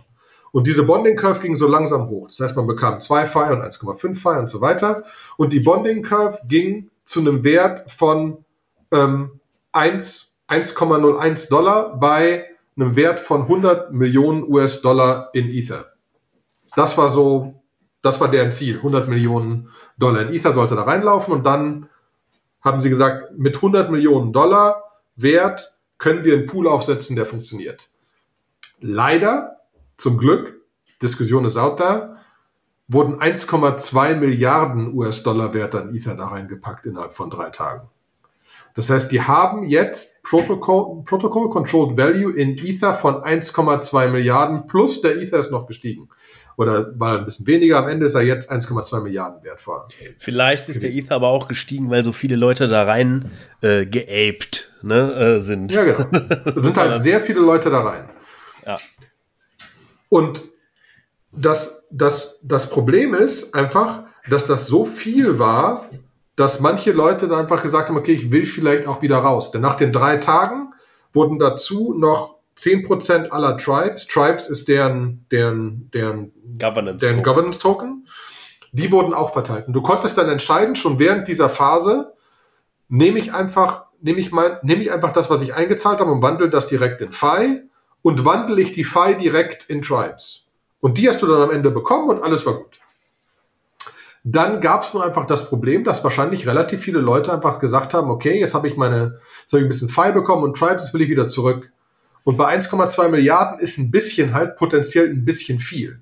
Und diese Bonding Curve ging so langsam hoch. Das heißt, man bekam 2 FEI und 1,5 FEI und so weiter. Und die Bonding Curve ging zu einem Wert von $1,01 bei einem Wert von 100 Millionen US-Dollar in Ether. Das war deren Ziel. 100 Millionen Dollar in Ether sollte da reinlaufen. Und dann haben sie gesagt, mit 100 Millionen Dollar Wert können wir einen Pool aufsetzen, der funktioniert. Leider, zum Glück, Diskussion ist out da, wurden 1,2 Milliarden US-Dollar Wert an Ether da reingepackt innerhalb von 3 Tagen. Das heißt, die haben jetzt Protocol Controlled Value in Ether von 1,2 Milliarden plus der Ether ist noch gestiegen. Oder war ein bisschen weniger, am Ende ist er jetzt 1,2 Milliarden wert. Vielleicht ist der Ether aber auch gestiegen, weil so viele Leute da rein geaped sind. Ja, genau. Es sind halt sehr viele Leute da rein. Ja. Und das Problem ist einfach, dass das so viel war, dass manche Leute dann einfach gesagt haben, okay, ich will vielleicht auch wieder raus. Denn nach den 3 Tagen wurden dazu noch 10% aller Tribes. Tribes ist deren Governance-Token. Die wurden auch verteilt. Und du konntest dann entscheiden, schon während dieser Phase, nehme ich einfach das, was ich eingezahlt habe, und wandle das direkt in FEI. Und wandle ich die FEI direkt in Tribes. Und die hast du dann am Ende bekommen und alles war gut. Dann gab es nur einfach das Problem, dass wahrscheinlich relativ viele Leute einfach gesagt haben, okay, jetzt habe ich ein bisschen FEI bekommen und Tribes, jetzt will ich wieder zurück. Und bei 1,2 Milliarden ist ein bisschen halt potenziell ein bisschen viel.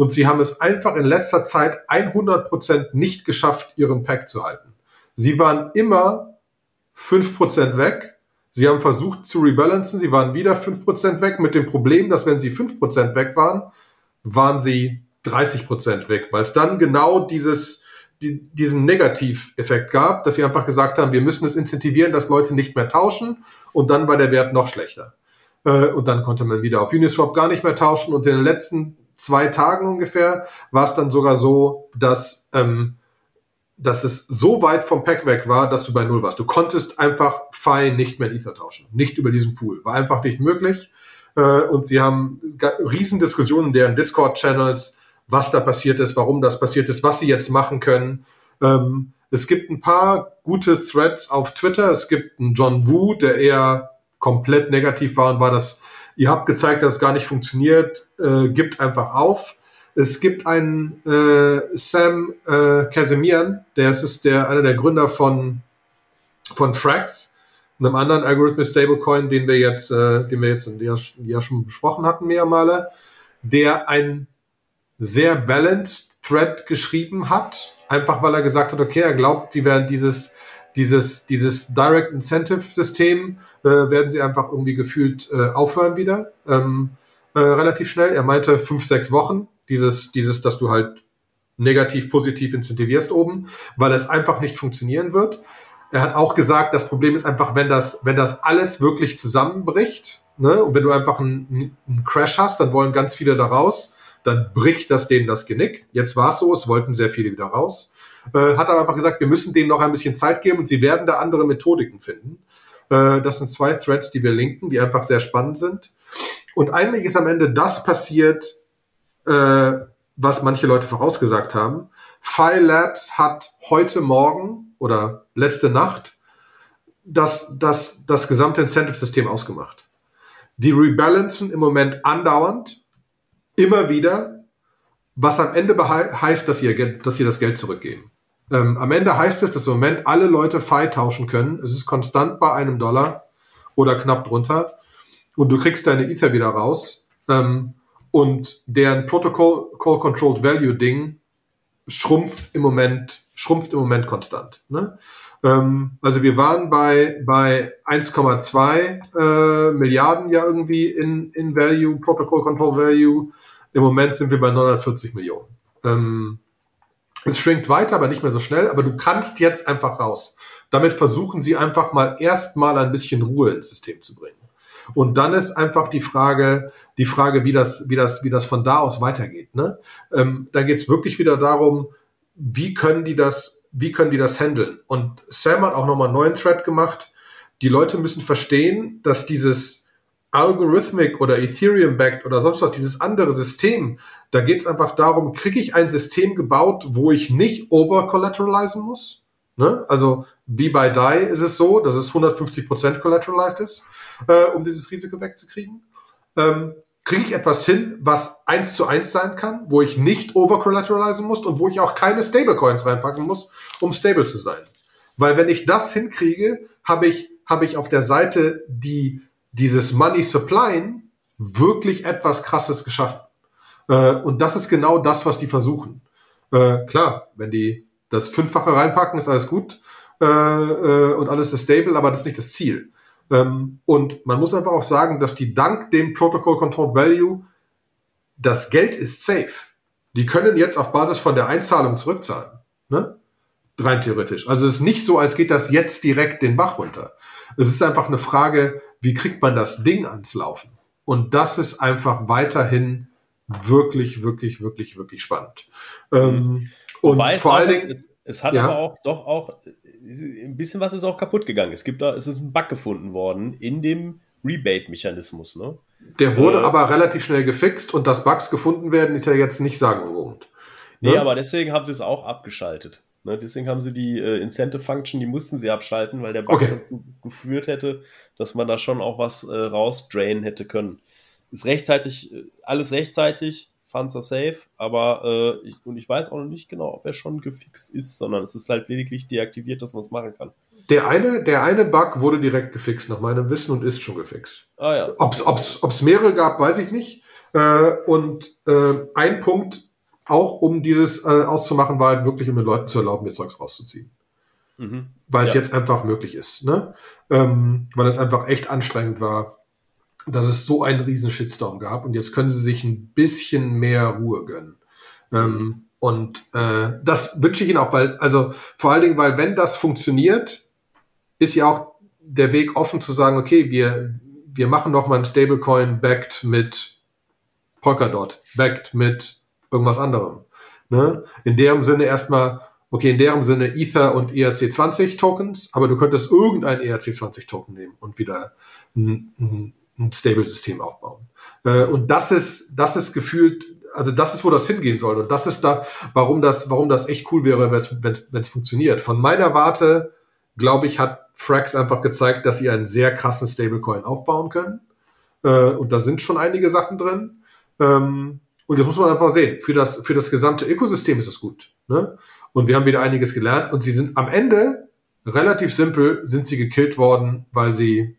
Und sie haben es einfach in letzter Zeit 100% nicht geschafft, ihren Pack zu halten. Sie waren immer 5% weg. Sie haben versucht zu rebalancen. Sie waren wieder 5% weg mit dem Problem, dass wenn sie 5% weg waren, waren sie 30% weg, weil es dann genau diesen Negativeffekt gab, dass sie einfach gesagt haben, wir müssen es incentivieren, dass Leute nicht mehr tauschen, und dann war der Wert noch schlechter. Und dann konnte man wieder auf Uniswap gar nicht mehr tauschen, und in den letzten 2 Tagen ungefähr war es dann sogar so, dass es so weit vom Pack weg war, dass du bei Null warst. Du konntest einfach Fei nicht mehr in Ether tauschen, nicht über diesen Pool, war einfach nicht möglich. Und sie haben riesen Diskussionen in deren Discord-Channels, was da passiert ist, warum das passiert ist, was sie jetzt machen können. Es gibt ein paar gute Threads auf Twitter. Es gibt einen John Woo, der eher komplett negativ war und war das, ihr habt gezeigt, dass es gar nicht funktioniert, gibt einfach auf. Es gibt einen Sam Casimian, einer der Gründer von Frax, einem anderen Algorithmus-Stablecoin, den wir jetzt schon besprochen hatten, mehr Male, der einen sehr balanced Thread geschrieben hat, einfach weil er gesagt hat, okay, er glaubt, die werden dieses Direct Incentive System, werden sie einfach irgendwie gefühlt aufhören wieder, relativ schnell. Er meinte 5-6 Wochen, dass du halt negativ, positiv incentivierst oben, weil es einfach nicht funktionieren wird. Er hat auch gesagt, das Problem ist einfach, wenn das alles wirklich zusammenbricht, ne, und wenn du einfach einen Crash hast, dann wollen ganz viele da raus, dann bricht das denen das Genick. Jetzt war es so, es wollten sehr viele wieder raus. Hat aber einfach gesagt, wir müssen denen noch ein bisschen Zeit geben und sie werden da andere Methodiken finden. Das sind 2 Threads, die wir linken, die einfach sehr spannend sind. Und eigentlich ist am Ende das passiert, was manche Leute vorausgesagt haben. Fei Labs hat heute Morgen oder letzte Nacht das gesamte Incentive-System ausgemacht. Die rebalancen im Moment andauernd, immer wieder, was am Ende heißt, dass ihr das Geld zurückgeben. Am Ende heißt es, dass im Moment alle Leute Fei tauschen können. Es ist konstant bei $1 oder knapp drunter und du kriegst deine Ether wieder raus. Und deren Protocol Controlled Value Ding schrumpft im Moment konstant. Ne? Also wir waren bei 1,2 Milliarden ja irgendwie in Value, Protocol Controlled Value. Im Moment sind wir bei 940 Millionen. Es schwingt weiter, aber nicht mehr so schnell. Aber du kannst jetzt einfach raus. Damit versuchen sie einfach mal erstmal ein bisschen Ruhe ins System zu bringen. Und dann ist einfach die Frage, wie das von da aus weitergeht. Ne? Da geht's wirklich wieder darum, wie können die das handeln? Und Sam hat auch nochmal einen neuen Thread gemacht. Die Leute müssen verstehen, dass dieses Algorithmic oder Ethereum-backed oder sonst was, dieses andere System, da geht's einfach darum, kriege ich ein System gebaut, wo ich nicht over-collateralisen muss? Ne? Also wie bei DAI ist es so, dass es 150% collateralized ist, um dieses Risiko wegzukriegen. Kriege ich etwas hin, was 1:1 sein kann, wo ich nicht overcollateralisen muss und wo ich auch keine Stablecoins reinpacken muss, um stable zu sein. Weil wenn ich das hinkriege, habe ich auf der Seite, die dieses Money supplyen, wirklich etwas Krasses geschaffen. Und das ist genau das, was die versuchen. Klar, wenn die das 5-fache reinpacken, ist alles gut und alles ist stable, aber das ist nicht das Ziel. Und man muss einfach auch sagen, dass die dank dem Protocol Controlled Value, das Geld ist safe. Die können jetzt auf Basis von der Einzahlung zurückzahlen. Ne? Rein theoretisch. Also es ist nicht so, als geht das jetzt direkt den Bach runter. Es ist einfach eine Frage, wie kriegt man das Ding ans Laufen? Und das ist einfach weiterhin wirklich, wirklich, wirklich, wirklich spannend. Und vor allen Dingen... Es hat aber auch ein bisschen was ist auch kaputt gegangen. Es ist ein Bug gefunden worden in dem Rebate-Mechanismus. Ne? Der wurde aber relativ schnell gefixt und dass Bugs gefunden werden, ist ja jetzt nicht sagenumwogend. Ne? Nee, aber deswegen haben sie es auch abgeschaltet. Ne? Deswegen haben sie die Incentive-Function, die mussten sie abschalten, weil der Bug dazu geführt hätte, dass man da schon auch was rausdrainen hätte können. Ist alles rechtzeitig. Funds are safe, aber ich weiß auch noch nicht genau, ob er schon gefixt ist, sondern es ist halt lediglich deaktiviert, dass man es machen kann. Der eine Bug wurde direkt gefixt, nach meinem Wissen, und ist schon gefixt. Ah ja. Ob es mehrere gab, weiß ich nicht. Und ein Punkt, auch um dieses auszumachen, war halt wirklich, um den Leuten zu erlauben, ihr Zeugs rauszuziehen. Mhm. Weil es jetzt einfach möglich ist, ne? Weil es einfach echt anstrengend war, dass es so einen riesen Shitstorm gab, und jetzt können sie sich ein bisschen mehr Ruhe gönnen. Und das wünsche ich ihnen auch, weil, also vor allen Dingen, weil wenn das funktioniert, ist ja auch der Weg offen zu sagen, okay, wir machen nochmal ein Stablecoin backed mit Polkadot, backed mit irgendwas anderem. Ne? In deren Sinne erstmal, okay, in deren Sinne Ether und ERC-20 Tokens, aber du könntest irgendein ERC-20 Token nehmen und wieder ein Stable-System aufbauen. Und das ist gefühlt, also das ist, wo das hingehen soll. Und das ist da, warum das echt cool wäre, wenn es funktioniert. Von meiner Warte, glaube ich, hat Frax einfach gezeigt, dass sie einen sehr krassen Stablecoin aufbauen können. Und da sind schon einige Sachen drin. Und das muss man einfach sehen. Für das gesamte Ökosystem ist es gut, ne? Und wir haben wieder einiges gelernt. Und sie sind am Ende relativ simpel, sind sie gekillt worden, weil sie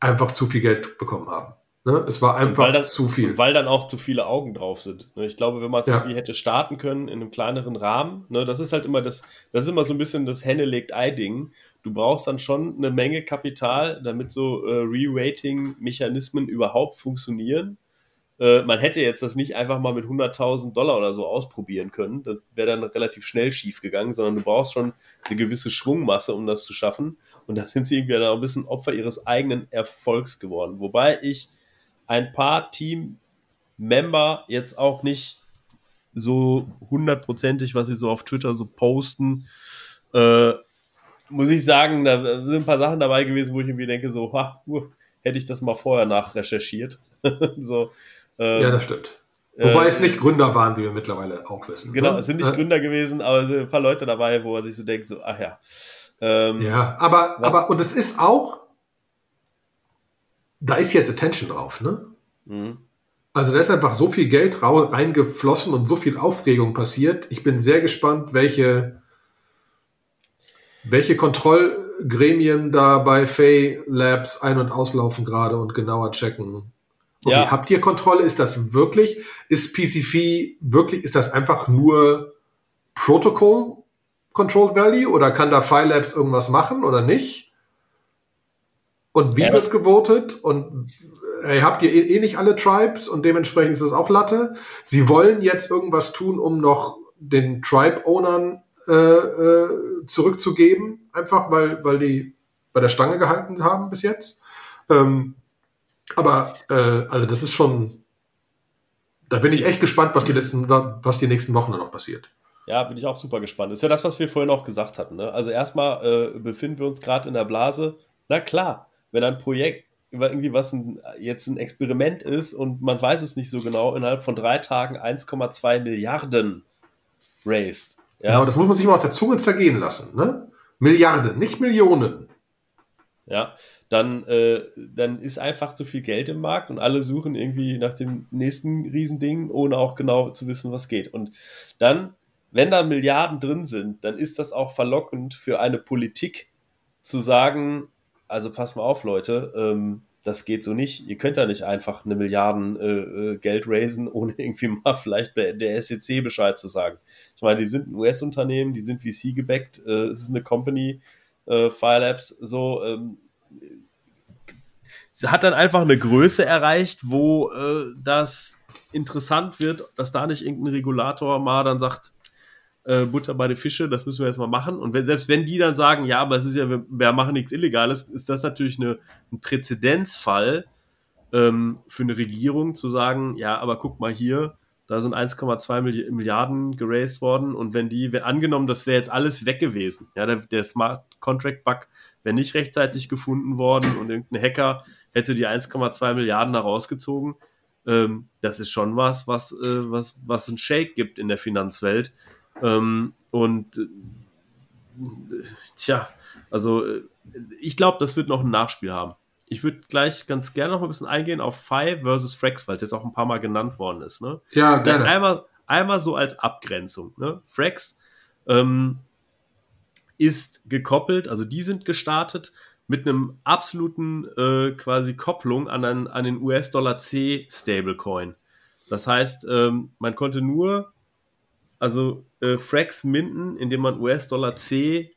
einfach zu viel Geld bekommen haben. Ne? Es war einfach zu viel. Weil dann auch zu viele Augen drauf sind. Ich glaube, wenn man es irgendwie hätte starten können in einem kleineren Rahmen, ne, das ist halt immer das ist immer so ein bisschen das Henne-legt-Ei-Ding. Du brauchst dann schon eine Menge Kapital, damit so Re-Rating-Mechanismen überhaupt funktionieren. Man hätte jetzt das nicht einfach mal mit $100.000 oder so ausprobieren können. Das wäre dann relativ schnell schief gegangen, sondern du brauchst schon eine gewisse Schwungmasse, um das zu schaffen. Und da sind sie irgendwie dann auch ein bisschen Opfer ihres eigenen Erfolgs geworden. Wobei ich ein paar Team-Member jetzt auch nicht so hundertprozentig, was sie so auf Twitter so posten, muss ich sagen, da sind ein paar Sachen dabei gewesen, wo ich irgendwie denke, so, hätte ich das mal vorher nachrecherchiert. So. Ja, das stimmt. Wobei es nicht Gründer waren, wie wir mittlerweile auch wissen. Genau, es sind nicht Gründer gewesen, aber es sind ein paar Leute dabei, wo man sich so denkt, so, ach ja. Und es ist auch, da ist jetzt Attention drauf, ne? Mhm. Also da ist einfach so viel Geld reingeflossen und so viel Aufregung passiert. Ich bin sehr gespannt, welche Kontrollgremien da bei Fei Labs ein- und auslaufen gerade und genauer checken. Okay, habt ihr Kontrolle? Ist das wirklich? Ist PCV wirklich? Ist das einfach nur Protocol Controlled Value? Oder kann da Fei Labs irgendwas machen oder nicht? Und wie wird gewotet? Und habt ihr eh nicht alle Tribes? Und dementsprechend ist das auch Latte. Sie wollen jetzt irgendwas tun, um noch den Tribe-Ownern zurückzugeben, einfach weil die bei der Stange gehalten haben bis jetzt. Also das ist schon, da bin ich echt gespannt, was die nächsten Wochen dann noch passiert. Ja, bin ich auch super gespannt. Das ist ja das, was wir vorhin auch gesagt hatten, ne? Also erstmal befinden wir uns gerade in der Blase. Na klar, wenn ein Projekt irgendwie jetzt ein Experiment ist und man weiß es nicht so genau, innerhalb von 3 Tagen 1,2 Milliarden raised. Ja. Genau, das muss man sich mal auf der Zunge zergehen lassen, ne? Milliarden, nicht Millionen. Ja, dann ist einfach zu viel Geld im Markt und alle suchen irgendwie nach dem nächsten Riesending, ohne auch genau zu wissen, was geht. Und dann, wenn da Milliarden drin sind, dann ist das auch verlockend für eine Politik zu sagen, also pass mal auf, Leute, das geht so nicht. Ihr könnt da nicht einfach eine Milliarden Geld raisen, ohne irgendwie mal vielleicht der SEC Bescheid zu sagen. Ich meine, die sind ein US-Unternehmen, die sind VC-gebackt, es ist eine Company, Fei Labs, so. Sie hat dann einfach eine Größe erreicht, wo das interessant wird, dass da nicht irgendein Regulator mal dann sagt, Butter bei den Fische, das müssen wir jetzt mal machen. Und selbst wenn die dann sagen, ja, aber es ist ja, wir machen nichts Illegales, ist das natürlich ein Präzedenzfall für eine Regierung zu sagen, ja, aber guck mal hier, da sind 1,2 Milliarden geraced worden, und angenommen, das wäre jetzt alles weg gewesen, ja, der Smart Contract Bug wäre nicht rechtzeitig gefunden worden und irgendein Hacker hätte die 1,2 Milliarden da rausgezogen. Das ist schon was einen Shake gibt in der Finanzwelt. Ich glaube, das wird noch ein Nachspiel haben. Ich würde gleich ganz gerne noch mal ein bisschen eingehen auf Fei versus Frax, weil es jetzt auch ein paar Mal genannt worden ist, ne? Ja, gerne. Einmal so als Abgrenzung, ne? Frax ist gekoppelt, also die sind gestartet mit einem absoluten quasi Kopplung an den US-Dollar C Stablecoin. Das heißt, man konnte nur Also Frax minden, indem man US-Dollar C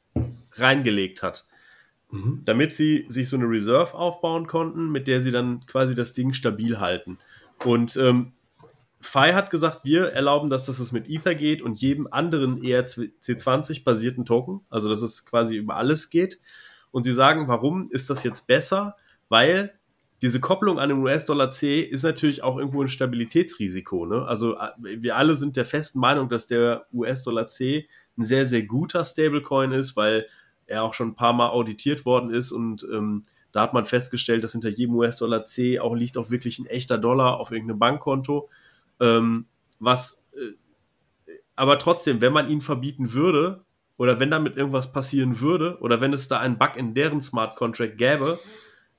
reingelegt hat, damit sie sich so eine Reserve aufbauen konnten, mit der sie dann quasi das Ding stabil halten. Und Fei hat gesagt, wir erlauben, dass es mit Ether geht und jedem anderen ERC-20-basierten Token, also dass es quasi über alles geht. Und sie sagen, warum ist das jetzt besser? Weil diese Kopplung an den US-Dollar C ist natürlich auch irgendwo ein Stabilitätsrisiko, ne? Also wir alle sind der festen Meinung, dass der US-Dollar C ein sehr, sehr guter Stablecoin ist, weil er auch schon ein paar Mal auditiert worden ist und da hat man festgestellt, dass hinter jedem US-Dollar C auch liegt auch wirklich ein echter Dollar auf irgendeinem Bankkonto. Aber trotzdem, wenn man ihn verbieten würde oder wenn damit irgendwas passieren würde oder wenn es da einen Bug in deren Smart Contract gäbe,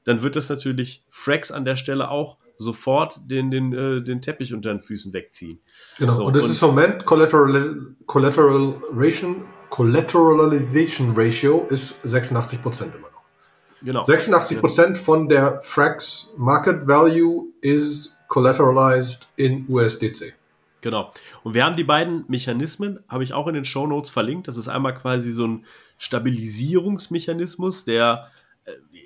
dann wird das natürlich Frax an der Stelle auch sofort den Teppich unter den Füßen wegziehen. Genau, so, und das ist im Moment Collateralization Ratio ist 86% immer noch. Genau. 86% von der Frax Market Value ist collateralized in USDC. Genau. Und wir haben die beiden Mechanismen, habe ich auch in den Shownotes verlinkt. Das ist einmal quasi so ein Stabilisierungsmechanismus, der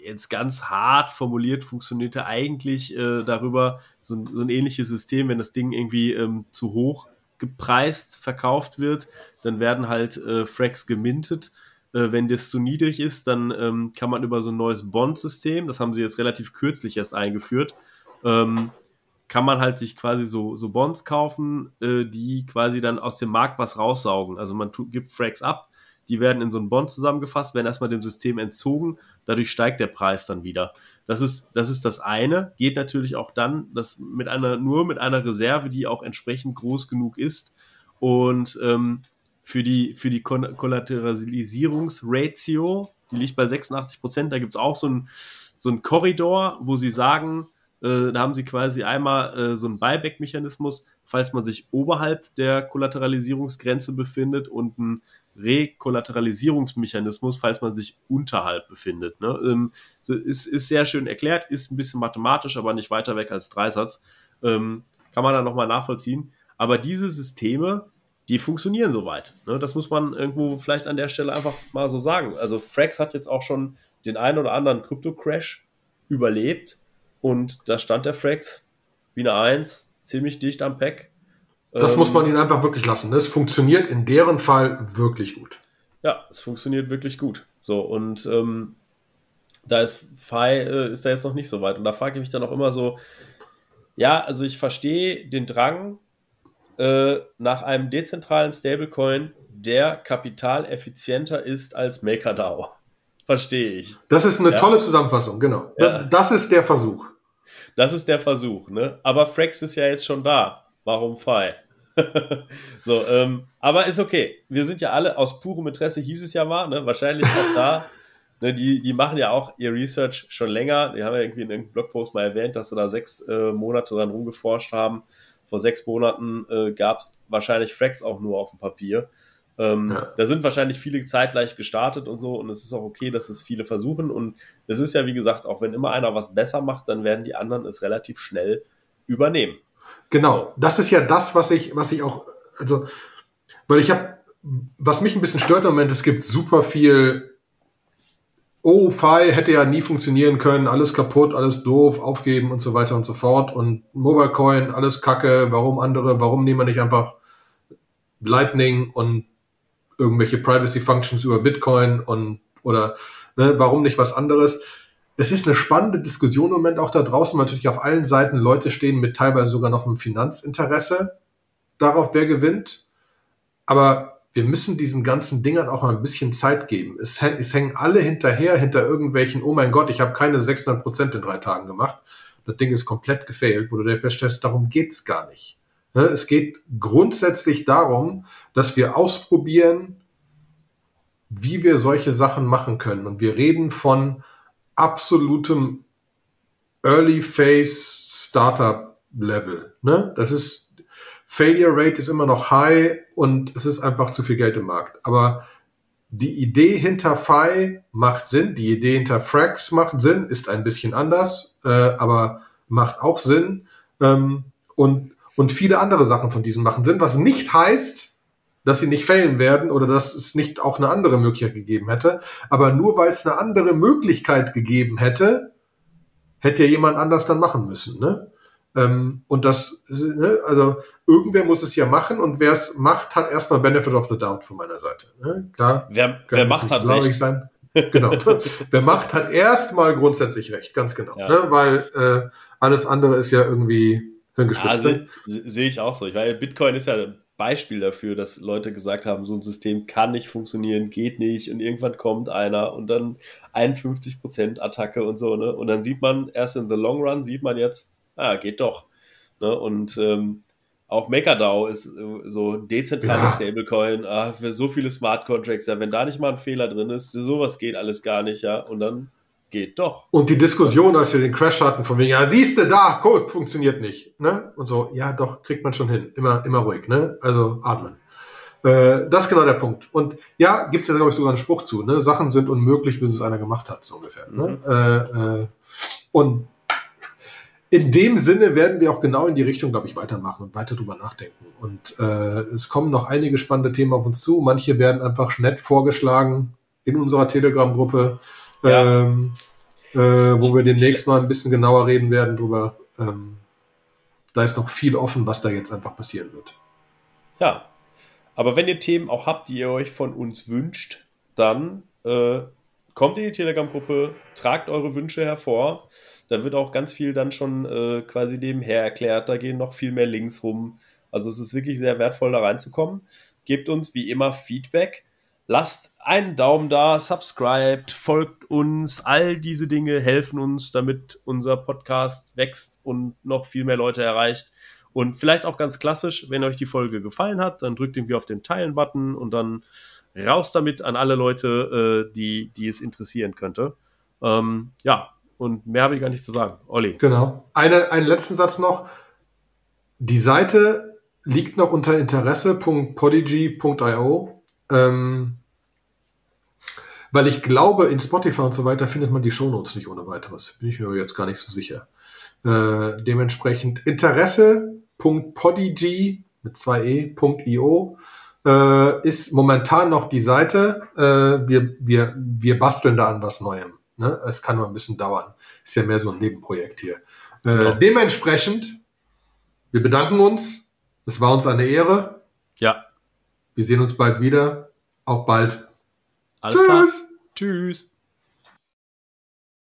jetzt ganz hart formuliert funktioniert ja eigentlich darüber, so ein ähnliches System, wenn das Ding irgendwie zu hoch gepreist verkauft wird, dann werden halt Frax gemintet. Wenn das zu niedrig ist, dann kann man über so ein neues Bond-System, das haben sie jetzt relativ kürzlich erst eingeführt, kann man halt sich quasi so Bonds kaufen, die quasi dann aus dem Markt was raussaugen. Also man gibt Frax ab, die werden in so einen Bond zusammengefasst, werden erstmal dem System entzogen, dadurch steigt der Preis dann wieder. Das ist das eine, geht natürlich auch dann, das nur mit einer Reserve, die auch entsprechend groß genug ist. Und für die Kollateralisierungsratio, die liegt bei 86%, da gibt es auch so einen Korridor, wo sie sagen, da haben sie quasi einmal so einen Buyback-Mechanismus, falls man sich oberhalb der Kollateralisierungsgrenze befindet und ein Rekollateralisierungsmechanismus, falls man sich unterhalb befindet. Ne? Ist sehr schön erklärt, ist ein bisschen mathematisch, aber nicht weiter weg als Dreisatz. Kann man da nochmal nachvollziehen. Aber diese Systeme, die funktionieren soweit. Ne? Das muss man irgendwo vielleicht an der Stelle einfach mal so sagen. Also Frax hat jetzt auch schon den einen oder anderen Krypto-Crash überlebt und da stand der Frax wie eine 1, ziemlich dicht am Pack. Das muss man ihnen einfach wirklich lassen. Das funktioniert in deren Fall wirklich gut. Ja, es funktioniert wirklich gut. So, und da ist Fei ist da jetzt noch nicht so weit. Und da frage ich mich dann auch immer so, ja, also ich verstehe den Drang nach einem dezentralen Stablecoin, der kapitaleffizienter ist als MakerDAO. Verstehe ich. Das ist eine tolle Zusammenfassung, genau. Ja. Das ist der Versuch. Das ist der Versuch, ne? Aber Frax ist ja jetzt schon da. Warum Fei? So, aber ist okay. Wir sind ja alle aus purem Interesse, hieß es ja mal, ne? Wahrscheinlich auch da. Ne, die machen ja auch ihr Research schon länger. Die haben ja irgendwie in irgendeinem Blogpost mal erwähnt, dass sie da 6 Monate dran rumgeforscht haben. Vor 6 Monaten gab es wahrscheinlich Frax auch nur auf dem Papier. Ja. Da sind wahrscheinlich viele zeitgleich gestartet und so. Und es ist auch okay, dass es viele versuchen. Und es ist ja, wie gesagt, auch wenn immer einer was besser macht, dann werden die anderen es relativ schnell übernehmen. Genau, das ist ja das, was ich auch, also, weil ich habe, was mich ein bisschen stört im Moment, es gibt super viel, oh, Fei hätte ja nie funktionieren können, alles kaputt, alles doof, aufgeben und so weiter und so fort und MobileCoin, alles kacke, warum nehmen wir nicht einfach Lightning und irgendwelche Privacy Functions über Bitcoin oder, ne, warum nicht was anderes? Es ist eine spannende Diskussion im Moment auch da draußen, weil natürlich auf allen Seiten Leute stehen mit teilweise sogar noch einem Finanzinteresse darauf, wer gewinnt. Aber wir müssen diesen ganzen Dingern auch ein bisschen Zeit geben. Es hängen alle hinter irgendwelchen, oh mein Gott, ich habe keine 600% in 3 Tagen gemacht. Das Ding ist komplett gefailt, wo du dir feststellst, darum geht's gar nicht. Es geht grundsätzlich darum, dass wir ausprobieren, wie wir solche Sachen machen können. Und wir reden von absolutem Early-Phase-Startup-Level. Ne? Das ist, Failure-Rate ist immer noch high und es ist einfach zu viel Geld im Markt. Aber die Idee hinter Fei macht Sinn, die Idee hinter Frax macht Sinn, ist ein bisschen anders, aber macht auch Sinn. Und viele andere Sachen von diesen machen Sinn, was nicht heißt, dass sie nicht failen werden oder dass es nicht auch eine andere Möglichkeit gegeben hätte. Aber nur weil es eine andere Möglichkeit gegeben hätte, hätte ja jemand anders dann machen müssen, ne? Und das, ne, also irgendwer muss es ja machen, und wer es macht, hat erstmal Benefit of the Doubt von meiner Seite. Ne? Klar, wer macht, hat recht. Sein. Genau. Wer macht, hat erstmal grundsätzlich recht, ganz genau. Ja. Ne? Weil alles andere ist ja irgendwie hingespitzt. Ja, sehe ich auch so. Ich meine, Bitcoin ist ja ein Beispiel dafür, dass Leute gesagt haben, so ein System kann nicht funktionieren, geht nicht, und irgendwann kommt einer und dann 51% Attacke und so, ne? Und dann sieht man, erst in the long run sieht man jetzt, geht doch. Ne? Und auch MakerDAO ist so ein dezentrales Stablecoin. Für so viele Smart Contracts, ja, wenn da nicht mal ein Fehler drin ist, sowas geht alles gar nicht, ja, und dann geht doch. Und die Diskussion, als wir den Crash hatten, von wegen, ja, siehst du, da, Code funktioniert nicht, ne? Und so, ja, doch, kriegt man schon hin. Immer ruhig, ne? Also atmen. Das ist genau der Punkt. Und ja, gibt es ja, glaube ich, sogar einen Spruch zu, ne? Sachen sind unmöglich, bis es einer gemacht hat, so ungefähr. Ne? Und in dem Sinne werden wir auch genau in die Richtung, glaube ich, weitermachen und weiter drüber nachdenken. Und es kommen noch einige spannende Themen auf uns zu. Manche werden einfach nett vorgeschlagen in unserer Telegram-Gruppe, ja, wo wir demnächst mal ein bisschen genauer reden werden drüber. Da ist noch viel offen, was da jetzt einfach passieren wird. Ja, aber wenn ihr Themen auch habt, die ihr euch von uns wünscht, dann kommt in die Telegram-Gruppe, tragt eure Wünsche hervor. Da wird auch ganz viel dann schon quasi nebenher erklärt. Da gehen noch viel mehr Links rum. Also es ist wirklich sehr wertvoll, da reinzukommen. Gebt uns wie immer Feedback. Lasst einen Daumen da, subscribt, folgt uns. All diese Dinge helfen uns, damit unser Podcast wächst und noch viel mehr Leute erreicht. Und vielleicht auch ganz klassisch, wenn euch die Folge gefallen hat, dann drückt irgendwie auf den Teilen-Button und dann raus damit an alle Leute, die es interessieren könnte. Ja. Und mehr habe ich gar nicht zu sagen. Olli. Genau. Einen letzten Satz noch. Die Seite liegt noch unter interesse.podigy.io, weil ich glaube, in Spotify und so weiter findet man die Shownotes nicht ohne weiteres. Bin ich mir jetzt gar nicht so sicher. Dementsprechend interesse.podigy mit 2e.io ist momentan noch die Seite. Wir basteln da an was Neuem. Ne? Es kann nur ein bisschen dauern. Ist ja mehr so ein Nebenprojekt hier. Genau. Dementsprechend, wir bedanken uns. Es war uns eine Ehre. Ja. Wir sehen uns bald wieder. Auf bald. Alles klar. Tschüss.